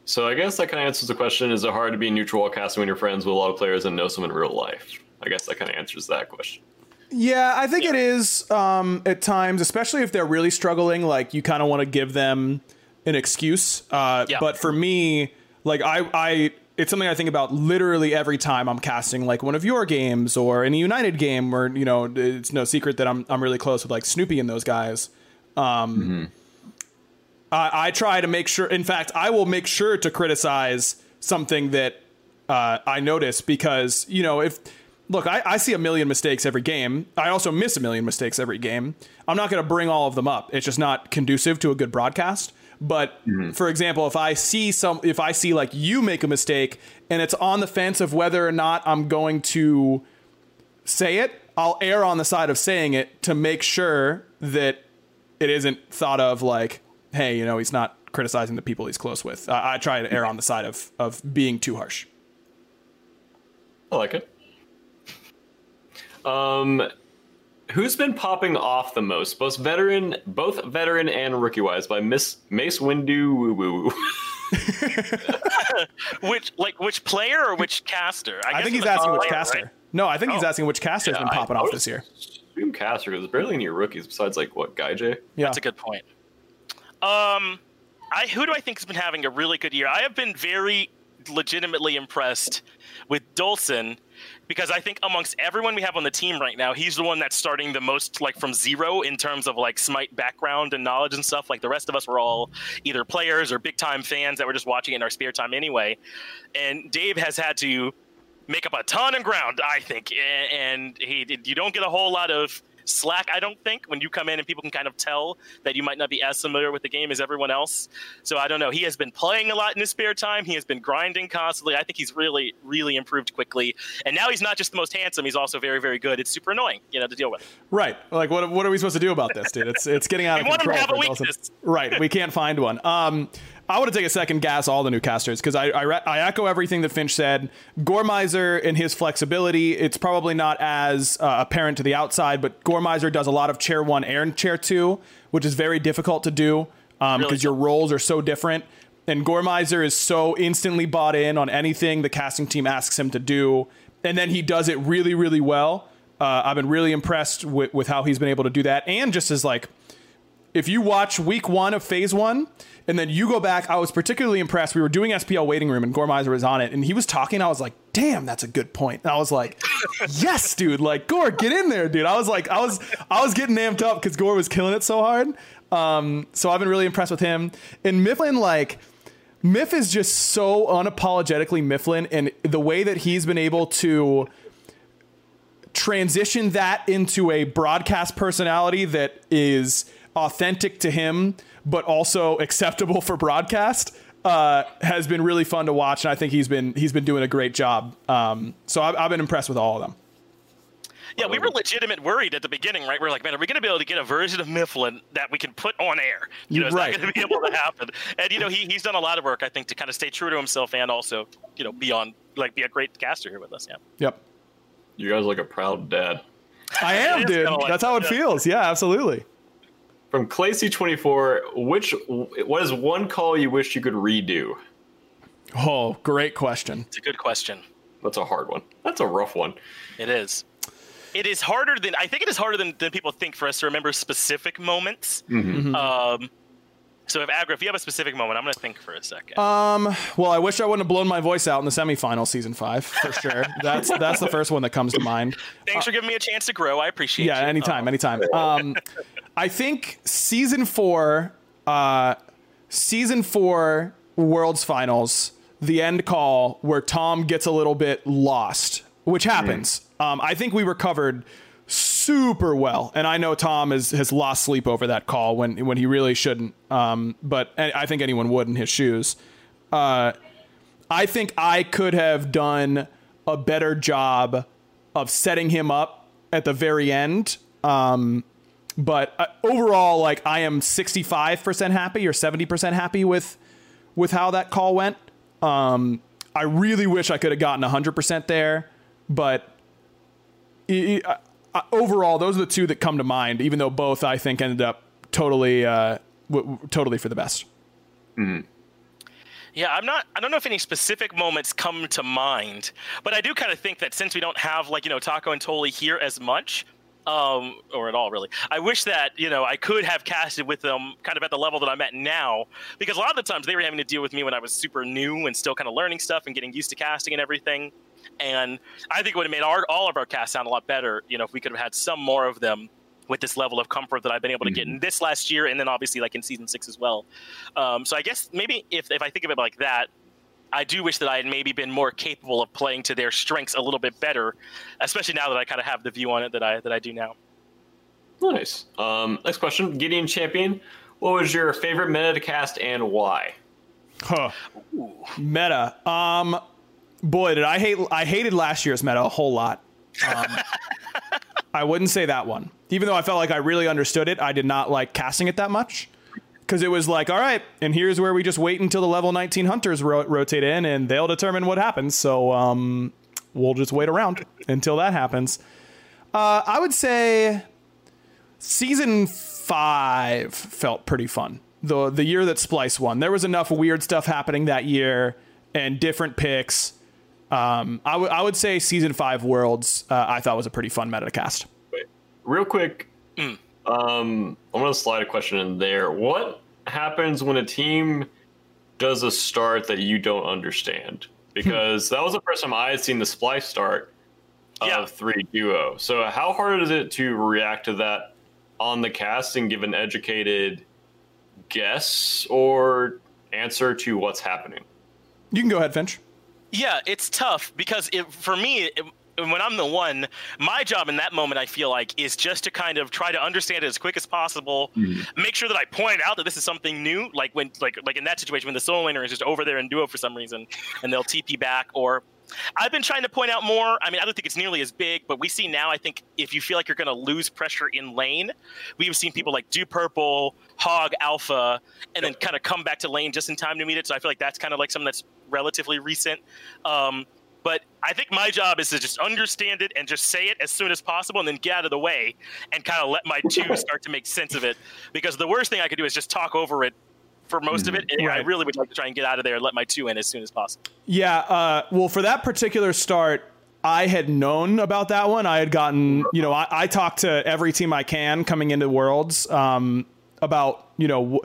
So I guess that kind of answers the question, is it hard to be neutral while casting when you're friends with a lot of players and know some in real life? I guess that kind of answers that question. Yeah, I think it is at times, especially if they're really struggling, like you kind of want to give them an excuse. But for me, like I it's something I think about literally every time I'm casting like one of your games or any United game, where, you know, it's no secret that I'm really close with like Snoopy and those guys. I try to make sure, in fact, I will make sure to criticize something that I notice, because, you know, I see a million mistakes every game. I also miss a million mistakes every game. I'm not going to bring all of them up. It's just not conducive to a good broadcast. But for example, if I see like you make a mistake and it's on the fence of whether or not I'm going to say it, I'll err on the side of saying it to make sure that it isn't thought of like, hey, you know, he's not criticizing the people he's close with. I try to err on the side of being too harsh. I like it. Who's been popping off the most, both veteran and rookie-wise, by Miss Mace Windu? Woo-woo. Which player or which caster? I think he's asking which caster. Right? No, I think he's asking which caster has been popping off this year. Assume caster, because there's barely any rookies besides, like, what, Gaijay? Yeah. That's a good point. Who do I think has been having a really good year? I have been very legitimately impressed with Dolson, because I think amongst everyone we have on the team right now, he's the one that's starting the most, like, from zero in terms of, like, Smite background and knowledge and stuff. Like, the rest of us were all either players or big-time fans that were just watching in our spare time anyway. And Dave has had to make up a ton of ground, I think. And you don't get a whole lot of slack, I don't think, when you come in and people can kind of tell that you might not be as familiar with the game as everyone else. So I don't know. He has been playing a lot in his spare time. He has been grinding constantly. I think he's really, really improved quickly. And now he's not just the most handsome, he's also very, very good. It's super annoying, you know, to deal with. Right. Like, what are we supposed to do about this, dude? It's getting out of control. We want him to have a weakness. Right. We can't find one. I want to take a second gas all the new casters because I echo everything that Finch said. Gormizer and his flexibility, it's probably not as apparent to the outside, but Gormizer does a lot of Chair 1 and Chair 2, which is very difficult to do because really your roles are so different. And Gormizer is so instantly bought in on anything the casting team asks him to do. And then he does it really, really well. I've been really impressed with how he's been able to do that. And just as like, if you watch week one of phase one and then you go back, I was particularly impressed. We were doing SPL waiting room and Gormizer was on it and he was talking. I was like, damn, that's a good point. And I was like, yes, dude, like Gore, get in there, dude. I was like, I was getting amped up because Gore was killing it so hard. So I've been really impressed with him. And Mifflin, like, Miff is just so unapologetically Mifflin, and the way that he's been able to transition that into a broadcast personality that is authentic to him, but also acceptable for broadcast, has been really fun to watch. And I think he's been doing a great job. So I've been impressed with all of them. Yeah, we were legitimate worried at the beginning, right? We're like, man, are we going to be able to get a version of Mifflin that we can put on air? You know, it's right. Not going to be able to happen. And, you know, he's done a lot of work, I think, to kind of stay true to himself and also, you know, be a great caster here with us. Yeah. Yep. You guys are like a proud dad. I am, dude. That's how it feels. Yeah, absolutely. From Clacy24, what is one call you wish you could redo? Oh, great question. It's a good question. That's a hard one. That's a rough one. It is. It is harder than I think it is harder than people think for us to remember specific moments. Mm-hmm. So if Aggro, if you have a specific moment, I'm going to think for a second. Well, I wish I wouldn't have blown my voice out in the semifinal season 5 for sure. that's the first one that comes to mind. Thanks for giving me a chance to grow. I appreciate it. Yeah, anytime. I think season four Worlds Finals, the end call where Tom gets a little bit lost, which happens. Mm-hmm. I think we recovered super well. And I know Tom has lost sleep over that call when he really shouldn't. But I think anyone would in his shoes. I think I could have done a better job of setting him up at the very end. But overall, like I am 65% happy or 70% happy with how that call went. I really wish I could have gotten 100% there, but overall, those are the two that come to mind, even though both, I think, ended up totally for the best. Mm-hmm. Yeah, I don't know if any specific moments come to mind, but I do kind of think that since we don't have, like, you know, Taco and Toli here as much, or at all, really, I wish that, you know, I could have casted with them kind of at the level that I'm at now, because a lot of the times they were having to deal with me when I was super new and still kind of learning stuff and getting used to casting and everything. And I think it would have made all of our casts sound a lot better, you know, if we could have had some more of them with this level of comfort that I've been able to get in this last year, and then obviously like in season 6 as well. So I guess maybe if I think of it like that, I do wish that I had maybe been more capable of playing to their strengths a little bit better, especially now that I kind of have the view on it that I do now. Nice. Next question, Gideon Champion. What was your favorite meta to cast and why? Huh. Ooh. Meta. Boy, I hated last year's meta a whole lot. I wouldn't say that one. Even though I felt like I really understood it, I did not like casting it that much. Because it was like, all right, and here's where we just wait until the level 19 hunters rotate in, and they'll determine what happens. So we'll just wait around until that happens. I would say season 5 felt pretty fun. The year that Splice won. There was enough weird stuff happening that year and different picks. I would say season 5 Worlds, I thought was a pretty fun meta to cast. Wait, real quick. I'm going to slide a question in there. What happens when a team does a start that you don't understand? Because that was the first time I had seen the Splice start of 3-duo. So how hard is it to react to that on the cast and give an educated guess or answer to what's happening? You can go ahead, Finch. Yeah, it's tough because when I'm the one, my job in that moment, I feel like, is just to kind of try to understand it as quick as possible, make sure that I point out that this is something new, like when in that situation when the solo laner is just over there in duo for some reason and they'll TP back, or I've been trying to point out more. I mean, I don't think it's nearly as big, but we see now, I think, if you feel like you're going to lose pressure in lane, we've seen people like do purple, hog alpha, and then kind of come back to lane just in time to meet it. So I feel like that's kind of like something that's relatively recent. But I think my job is to just understand it and just say it as soon as possible and then get out of the way and kind of let my two start to make sense of it. Because the worst thing I could do is just talk over it for most of it. And I really would like to try and get out of there and let my two in as soon as possible. Yeah. Well, for that particular start, I had known about that one. I had gotten, you know, I talked to every team I can coming into Worlds about, you know,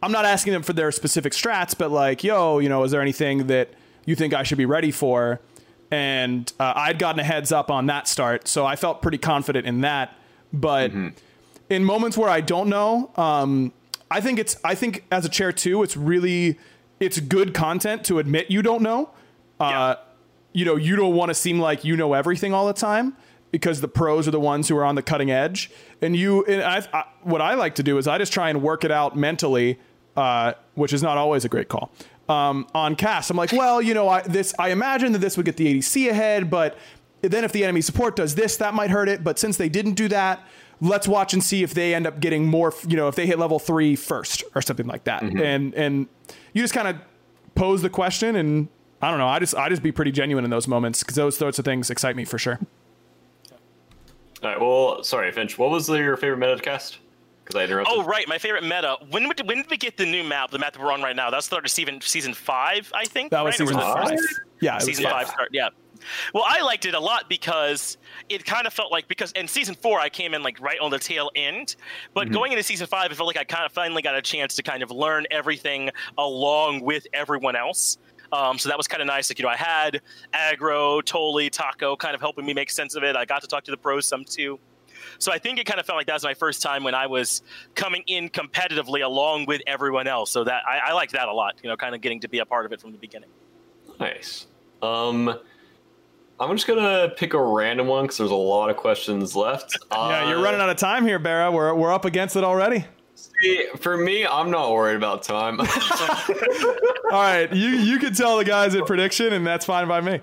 I'm not asking them for their specific strats, but like, yo, you know, is there anything that you think I should be ready for? And I'd gotten a heads up on that start. So I felt pretty confident in that. But in moments where I don't know, I think as a chair too, it's good content to admit you don't know. You know, you don't want to seem like you know everything all the time, because the pros are the ones who are on the cutting edge. And what I like to do is I just try and work it out mentally, which is not always a great call. On cast, I'm like, well, you know, I imagine that this would get the ADC ahead, but then if the enemy support does this, that might hurt it. But since they didn't do that, let's watch and see if they end up getting more, you know, if they hit level 3 first or something like that. And you just kind of pose the question, and I don't know, I just be pretty genuine in those moments, because those sorts of things excite me for sure. All right, well, sorry, Finch, what was your favorite meta to cast? My favorite meta. When did we get the new map? The map that we're on right now. That started season 5, I think. That was season 5. Yeah, season 5 start. Yeah. Well, I liked it a lot because it kind of felt like, because in season 4 I came in like right on the tail end, but going into season 5, I felt like I kind of finally got a chance to kind of learn everything along with everyone else. So that was kind of nice. Like, you know, I had Aggro, Tolly, Taco kind of helping me make sense of it. I got to talk to the pros some too. So I think it kind of felt like that was my first time when I was coming in competitively along with everyone else. So that I liked that a lot, you know, kind of getting to be a part of it from the beginning. Nice. I'm just going to pick a random one because there's a lot of questions left. Yeah, you're running out of time here, Barra. We're up against it already. See, for me, I'm not worried about time. All right. You can tell the guys at Prediction, and that's fine by me.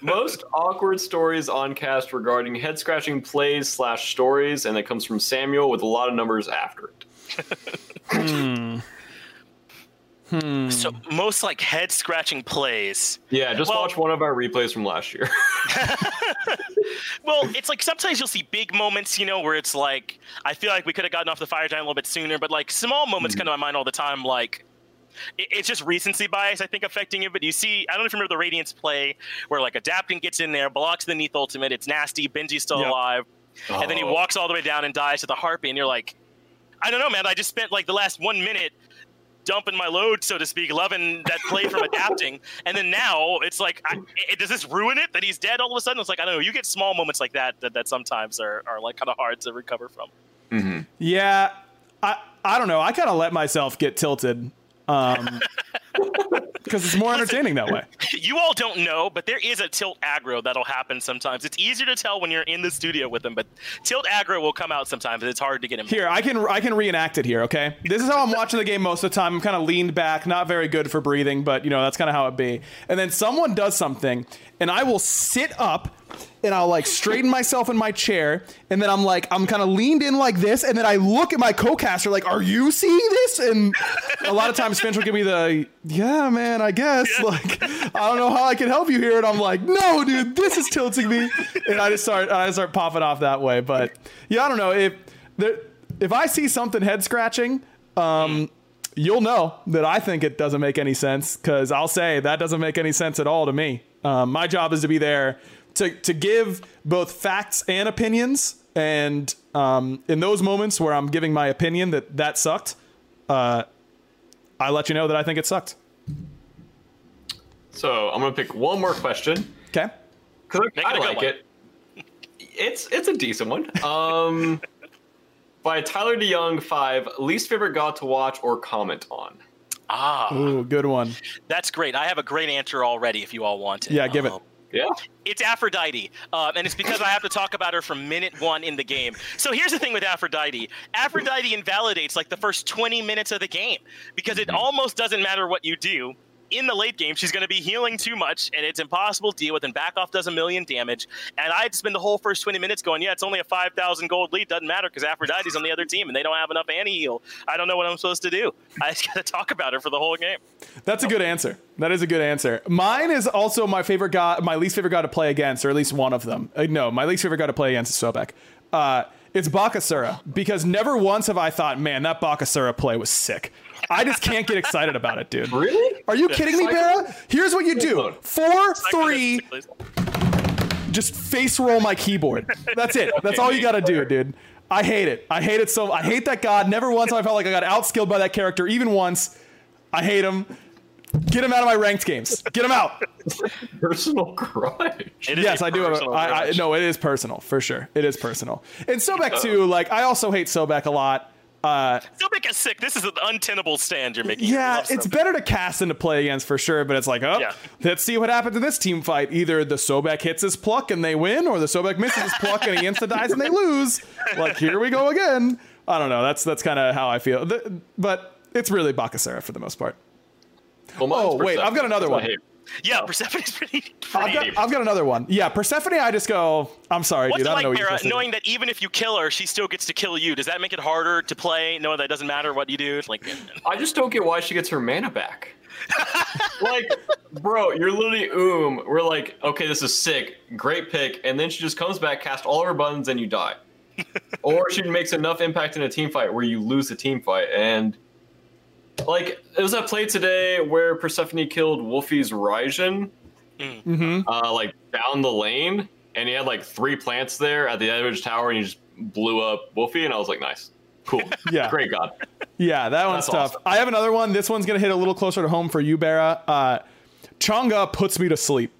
Most awkward stories on cast regarding head scratching plays / stories, and that comes from Samuel with a lot of numbers after it. So most like head scratching plays. Yeah, just watch one of our replays from last year. Well, it's like sometimes you'll see big moments, you know, where it's like I feel like we could have gotten off the fire giant a little bit sooner, but like small moments come to my mind all the time, like. It's just recency bias, I think, affecting it. But you see, I don't know if you remember the Radiance play where like Adapting gets in there, blocks the Neath ultimate. It's nasty. Benji's still alive. And then he walks all the way down and dies to the Harpy. And you're like, I don't know, man. I just spent like the last 1 minute dumping my load, so to speak, loving that play from Adapting. And then now it's like, does this ruin it that he's dead all of a sudden? It's like, I don't know. You get small moments like that sometimes are like kind of hard to recover from. Yeah. I don't know. I kind of let myself get tilted. Because it's more entertaining that way. You all don't know, but there is a tilt aggro that'll happen sometimes. It's easier to tell when you're in the studio with them, but tilt aggro will come out sometimes, and it's hard to get him here. I can reenact it here. Okay, this is how I'm watching the game most of the time. I'm kind of leaned back, not very good for breathing, but you know, that's kind of how it be. And then someone does something, and I will sit up and I'll like straighten myself in my chair, and then I'm kind of leaned in like this, and then I look at my co-caster like, are you seeing this? And a lot of times Finch will give me the, yeah man, I guess, like I don't know how I can help you here, and I'm like, no dude, this is tilting me, and I start popping off that way. But yeah, I don't know if I see something head scratching, you'll know that I think it doesn't make any sense, because I'll say that doesn't make any sense at all to me. My job is to be there to give both facts and opinions, and in those moments where I'm giving my opinion that sucked, I let you know that I think it sucked. So I'm gonna pick one more question, okay? Because I like it. It's a decent one. By Tyler DeYoung 5, least favorite god to watch or comment on. Ooh, good one. That's great. I have a great answer already if you all want it. Yeah, give it. Yeah. It's Aphrodite, and it's because I have to talk about her from minute 1 in the game. So here's the thing with Aphrodite. Aphrodite invalidates like the first 20 minutes of the game, because it almost doesn't matter what you do. in the late game, she's going to be healing too much, and it's impossible to deal with, and back off does a million damage. And I'd spend the whole first 20 minutes going, yeah, it's only a 5,000 gold lead. Doesn't matter because Aphrodite's on the other team, and they don't have enough anti-heal. I don't know what I'm supposed to do. I just got to talk about her for the whole game. That's a good answer. That is a good answer. Mine is also my favorite guy, my least favorite guy to play against, or at least one of them. No, my least favorite guy to play against is Sobek. It's Bakasura, because never once have I thought, man, that Bakasura play was sick. I just can't get excited about it, dude. Really? Are you kidding me, Barra? Here's what you do. 4-3. Just face roll my keyboard. That's it. That's all you got to do, dude. I hate it. I hate it so much. I hate that god. Never once have I felt like I got outskilled by that character, even once. I hate him. Get him out of my ranked games. Get him out. Personal grudge. Yes, I do have a, I no, it is personal, for sure. It is personal. And Sobek, too, like, I also hate Sobek a lot. Sobek is sick. This is an untenable stand you're making. Yeah, it's better to cast than to play against, for sure, but it's like, oh, yeah. Let's see what happens in this team fight. Either the Sobek hits his pluck and they win, or the Sobek misses his pluck and he insta-dies and they lose. Like, here we go again. I don't know. That's kind of how I feel. But it's really Bakasura for the most part. Well, oh, wait, I've got another one. Yeah, oh. Persephone's pretty I've got another one. Yeah, Persephone, I just go, I'm sorry, dude. I don't know what you're knowing that even if you kill her, she still gets to kill you. Does that make it harder to play, knowing that it doesn't matter what you do? Like, I just don't get why she gets her mana back. Like, bro, you're literally We're like, okay, this is sick. Great pick. And then she just comes back, casts all of her buttons, and you die. Or she makes enough impact in a team fight where you lose the team fight. And... like, it was that play today where Persephone killed Wolfie's Raijin, like, down the lane, and he had, like, 3 plants there at the edge tower, and he just blew up Wolfie, and I was like, nice. Cool. Yeah. Great god. Yeah, that one's tough. Awesome. I have another one. This one's going to hit a little closer to home for you, Barra. Changa puts me to sleep.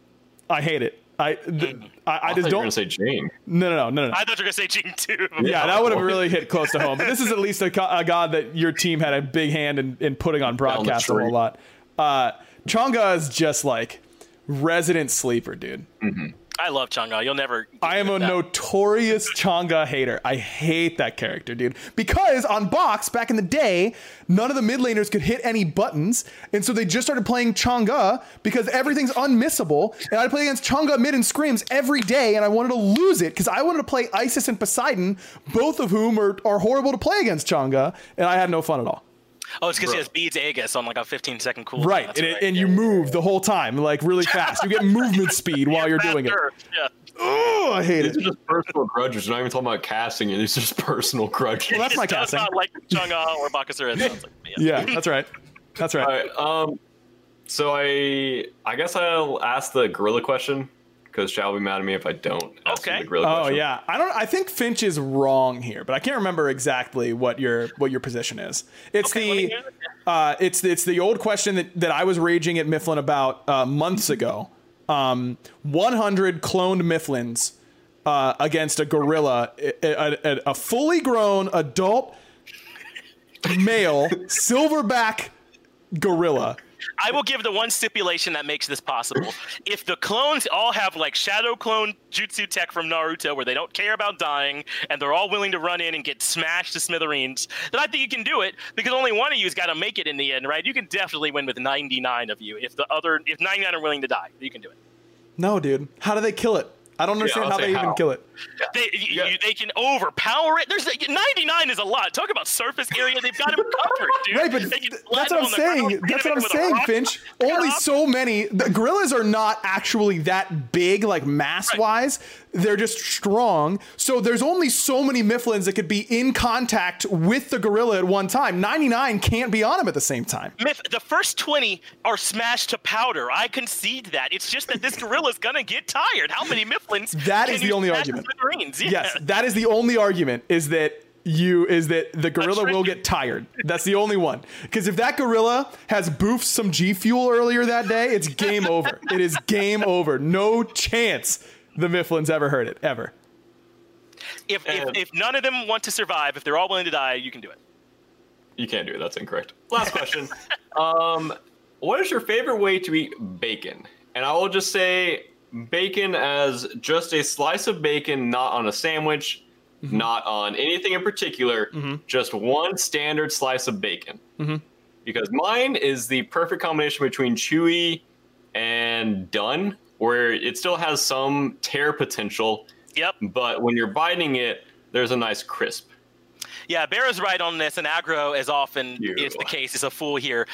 I hate it. I just don't. Going to say Jing. No. I thought you were going to say Jing too. Yeah, that would have really hit close to home. But this is at least a god that your team had a big hand in putting on broadcast a whole lot. Changa is just like resident sleeper, dude. Mm-hmm. I love Changa. You'll never. I am a notorious Changa hater. I hate that character, dude. Because on Box back in the day, none of the mid laners could hit any buttons, and so they just started playing Changa because everything's unmissable. And I play against Changa mid and scrims every day, and I wanted to lose it because I wanted to play Isis and Poseidon, both of whom are horrible to play against Changa, and I had no fun at all. Oh, it's because he has Beads Aegis on like a 15-second cooldown. Right, and you move the whole time, like really fast. You get movement speed while you're doing it. Yeah. Oh, I hate it. These are just personal grudges. You're not even talking about casting it. It's just personal grudges. Well, that's my casting. It's not like Changa or Bakasura. Yeah, that's right. That's right. All right, so I guess I'll ask the gorilla question, because Shao will be mad at me if I don't ask the gorilla question. Oh, yeah. I think Finch is wrong here, but I can't remember exactly what your position is. It's it's the old question that I was raging at Mifflin about months ago. 100 cloned Mifflins against a gorilla, a fully grown adult male silverback gorilla. I will give the one stipulation that makes this possible. If the clones all have like shadow clone jutsu tech from Naruto where they don't care about dying and they're all willing to run in and get smashed to smithereens, then I think you can do it, because only one of you's got to make it in the end, right? You can definitely win with 99 of you. If 99 are willing to die, you can do it. No, dude. How do they kill it? I don't understand how they even kill it. They can overpower it. 99 is a lot. Talk about surface area. They've got him covered, dude. Right, but that's what I'm saying. That's what I'm saying, Finch. Only so many. The gorillas are not actually that big, like mass-wise. Right. They're just strong. So there's only so many Mifflins that could be in contact with the gorilla at one time. 99 can't be on him at the same time. The first 20 are smashed to powder. I concede that. It's just that this gorilla's going to get tired. How many Mifflins? That is the only argument. Yeah. Yes, that is the only argument, is that the gorilla will get tired. That's the only one. Because if that gorilla has boofed some G Fuel earlier that day, it's game over. It is game over. No chance the Mifflins ever heard it, ever. If none of them want to survive, if they're all willing to die, you can do it. You can't do it. That's incorrect. Last question. What is your favorite way to eat bacon? And I will just say... bacon as just a slice of bacon, not on a sandwich, not on anything in particular, just one standard slice of bacon. because mine is the perfect combination between chewy and done, where it still has some tear potential. Yep. But when you're biting it, there's a nice crisp. Yeah, Barra's right on this, and aggro, as often is the case, is a fool here.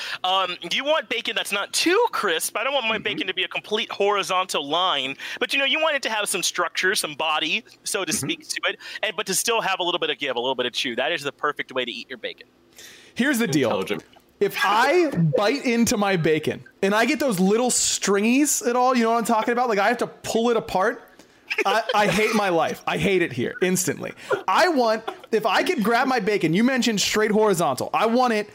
You want bacon that's not too crisp. I don't want my bacon to be a complete horizontal line, but, you know, you want it to have some structure, some body, so to speak, to it, and but to still have a little bit of give, a little bit of chew. That is the perfect way to eat your bacon. Here's the deal. If I bite into my bacon and I get those little stringies at all, you know what I'm talking about? Like, I have to pull it apart. I hate my life. I hate it here instantly. I want, if I could grab my bacon, you mentioned straight horizontal. I want it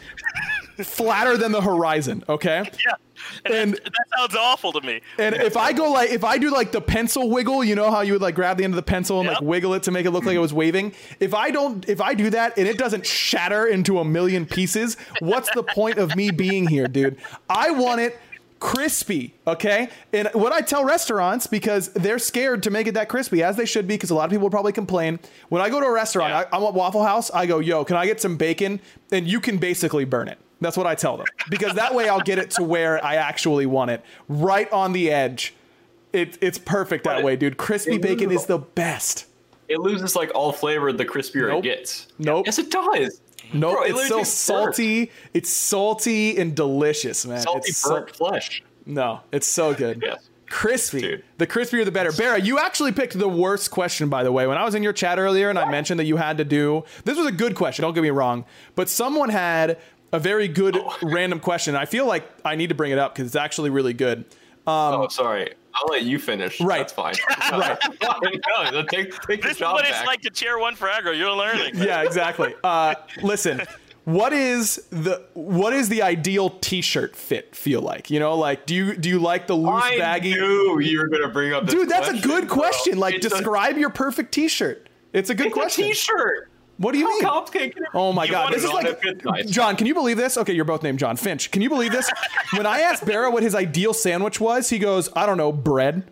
flatter than the horizon. Okay. Yeah. And that sounds awful to me. And if I go like, if I do like the pencil wiggle, you know how you would like grab the end of the pencil and like wiggle it to make it look like it was waving. If I do that and it doesn't shatter into a million pieces, what's the point of me being here, dude? I want it crispy, okay? And what I tell restaurants, because they're scared to make it that crispy, as they should be, because a lot of people will probably complain. When I go to a restaurant, I'm at Waffle House, I go, yo, can I get some bacon? And you can basically burn it. That's what I tell them. Because that way I'll get it to where I actually want it. Right on the edge. It's perfect that way, dude. Crispy bacon is the best. It loses like all flavor the crispier it gets. Yes, it does. Nope, bro, it's so salty. It's salty and delicious, man. Salty burnt flesh. No, it's so good. Yes. Crispy. Dude. The crispier, the better. Barra, you actually picked the worst question, by the way. When I was in your chat earlier and I mentioned that you had to do... This was a good question, don't get me wrong. But someone had a very good random question. I feel like I need to bring it up because it's actually really good. Sorry. I'll let you finish. Right. That's fine. Right. No, take this is what it's like to chair one for aggro. You're learning. Yeah, exactly. Listen, what is the ideal t-shirt fit feel like? You know, like do you like the loose baggy? I knew you were gonna bring up this. Dude, that's a good question. Bro. Like, describe your perfect t-shirt. It's a good question. A t-shirt. What do you mean? Complicated. Oh my God. This is like, John, can you believe this? Okay, you're both named John Finch. Can you believe this? When I asked Barra what his ideal sandwich was, he goes, I don't know, bread.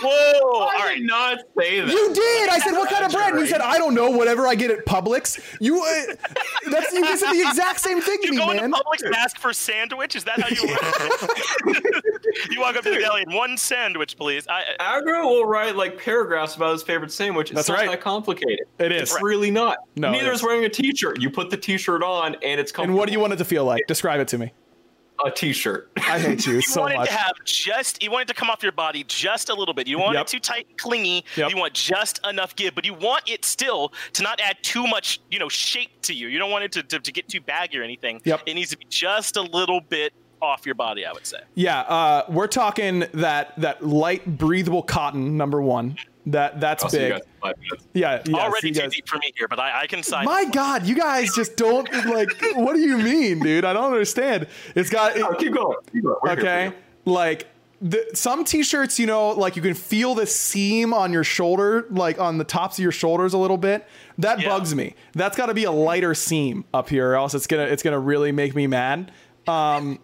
Whoa. I did not say that. You did. I said, what kind of bread? And you said, I don't know, whatever I get at Publix. You said the exact same thing to me, man. You go into Publix and ask for sandwich? Is that how you work? You walk up to the deli and one sandwich, please. Aggro will write like paragraphs about his favorite sandwich. It's not that complicated. It is. It's really not. No, neither is wearing a t-shirt. You put the t-shirt on and it's comfortable. And what do you want it to feel like? Describe it to me. A t-shirt. I hate you so much. You want it to come off your body just a little bit. You want it too tight and clingy. Yep. You want just enough give, but you want it still to not add too much, you know, shape to you. You don't want it to get too baggy or anything. Yep. It needs to be just a little bit off your body, I would say. Yeah, we're talking that light, breathable cotton, number one. That's big. Yeah, already too deep for me here, but I can sign. My God, you guys just don't like. What do you mean, dude? I don't understand. It's got. Keep going. Okay, like some t-shirts, you know, like you can feel the seam on your shoulder, like on the tops of your shoulders a little bit. That bugs me. That's got to be a lighter seam up here, or else it's gonna really make me mad. And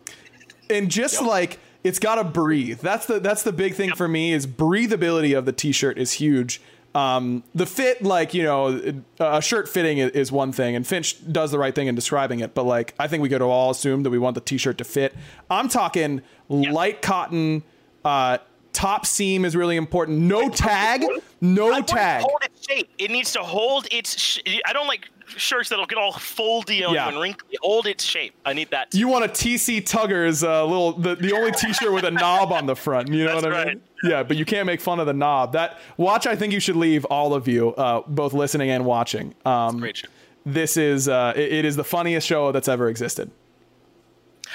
just like. It's got to breathe. That's the big thing for me is breathability of the t-shirt is huge. The fit, like, you know, a shirt fitting is one thing, and Finch does the right thing in describing it. But like, I think we could all assume that we want the t-shirt to fit. I'm talking light cotton, top seam is really important. No tag, no tag. Hold its shape. It needs to hold its. I don't like shirts that'll get all foldy on you and wrinkly. Hold its shape. I need that. You want a TC Tugger's the only t-shirt with a knob on the front. You know what I mean? Yeah, but you can't make fun of the knob. I think you should leave, all of you, both listening and watching. Great show. This is it is the funniest show that's ever existed.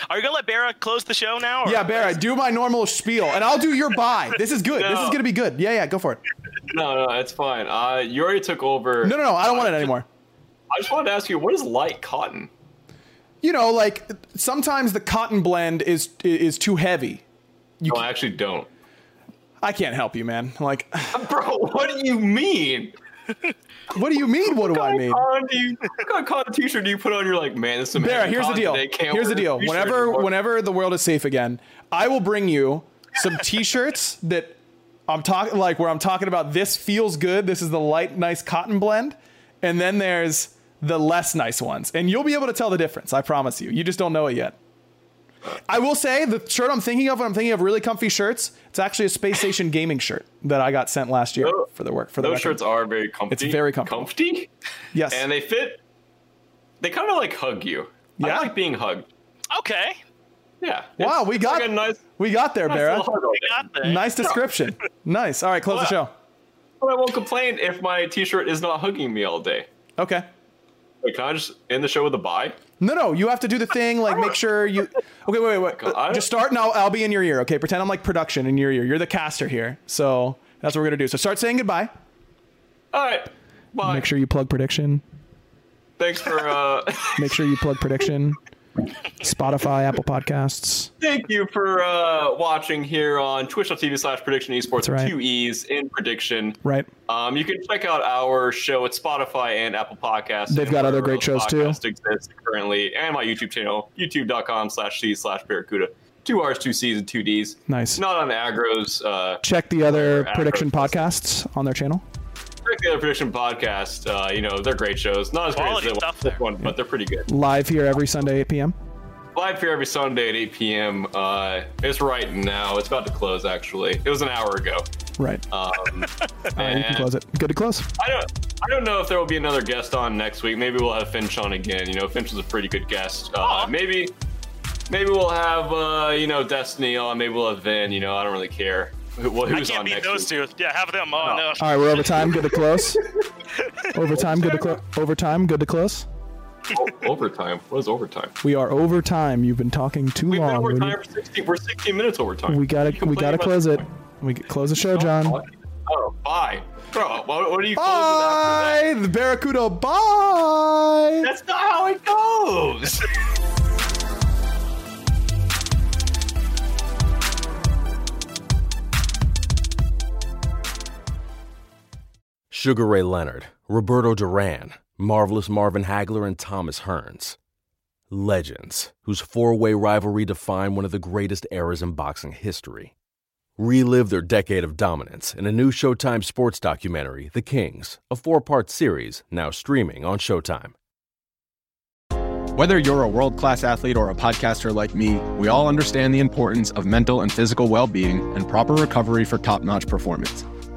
Are you going to let Barra close the show now? Or? Yeah, Barra, do my normal spiel, and I'll do your bye. This is good. No. This is going to be good. Yeah, go for it. No, it's fine. You already took over. No, I don't want it anymore. I just wanted to ask you, what is light cotton? You know, like, sometimes the cotton blend is too heavy. I actually don't. I can't help you, man. Like, bro, what do you mean? What do you mean? What do I mean? What kind of cotton t-shirt do you put on? You're like, man, this is amazing. There, here's the deal. Whenever the world is safe again, I will bring you some t-shirts that I'm talking, like, where I'm talking about this feels good. This is the light, nice cotton blend. And then there's the less nice ones. And you'll be able to tell the difference. I promise you. You just don't know it yet. I will say the shirt I'm thinking of, when I'm thinking of really comfy shirts, it's actually a Space Station Gaming shirt that I got sent last year for the work. For those shirts are very comfy. It's very comfy. Comfy? Yes. And they fit. They kind of like hug you. Yeah. I like being hugged. Okay. Yeah. Wow, we got like nice, we got there, Barra. Nice description. Nice. All right, close the show. Well, I won't complain if my T-shirt is not hugging me all day. Okay. Wait, can I just end the show with a bye? No, you have to do the thing, like make sure you... Okay, wait. Just start and I'll be in your ear, okay? Pretend I'm like production in your ear. You're the caster here. So that's what we're going to do. So start saying goodbye. All right. Bye. Make sure you plug prediction. Thanks for... Make sure you plug prediction. Spotify, Apple Podcasts. Thank you for watching here on twitch.tv/predictionesports. Right. 2 E's in prediction. Right. You can check out our show at Spotify and Apple Podcasts. They've got other great shows too. Exists currently, and my YouTube channel, youtube.com/c/Barracuda. 2 R's, 2 C's, and 2 D's. Nice. Not on Aggro's. Check the other prediction podcasts on their channel. The other prediction podcast, they're great shows. Not as quality great as this one, but they're pretty good. Live here every Sunday, 8 p.m. Live here every Sunday at 8 p.m. It's right now. It's about to close, actually. It was an hour ago. Right. You can close it. Good to close. I don't know if there will be another guest on next week. Maybe we'll have Finch on again. Finch is a pretty good guest. Maybe we'll have, Destiny on. Maybe we'll have Vin. I don't really care. Who's I can't beat those two. Yeah, have them on. No. All right, we're over time. Good to close. Overtime. Good to close. Overtime. Good to close. Overtime. What is overtime? We are over time. You've been talking too long. We've been over time for 16. We're 16 minutes over time. We gotta close it. We close the show, John. Oh, bye, bro. What are you? Bye, closing after that? The Barracuda. Bye. That's not how it goes. Sugar Ray Leonard, Roberto Duran, Marvelous Marvin Hagler, and Thomas Hearns. Legends, whose four-way rivalry defined one of the greatest eras in boxing history. Relive their decade of dominance in a new Showtime sports documentary, The Kings, a four-part series now streaming on Showtime. Whether you're a world-class athlete or a podcaster like me, we all understand the importance of mental and physical well-being and proper recovery for top-notch performance.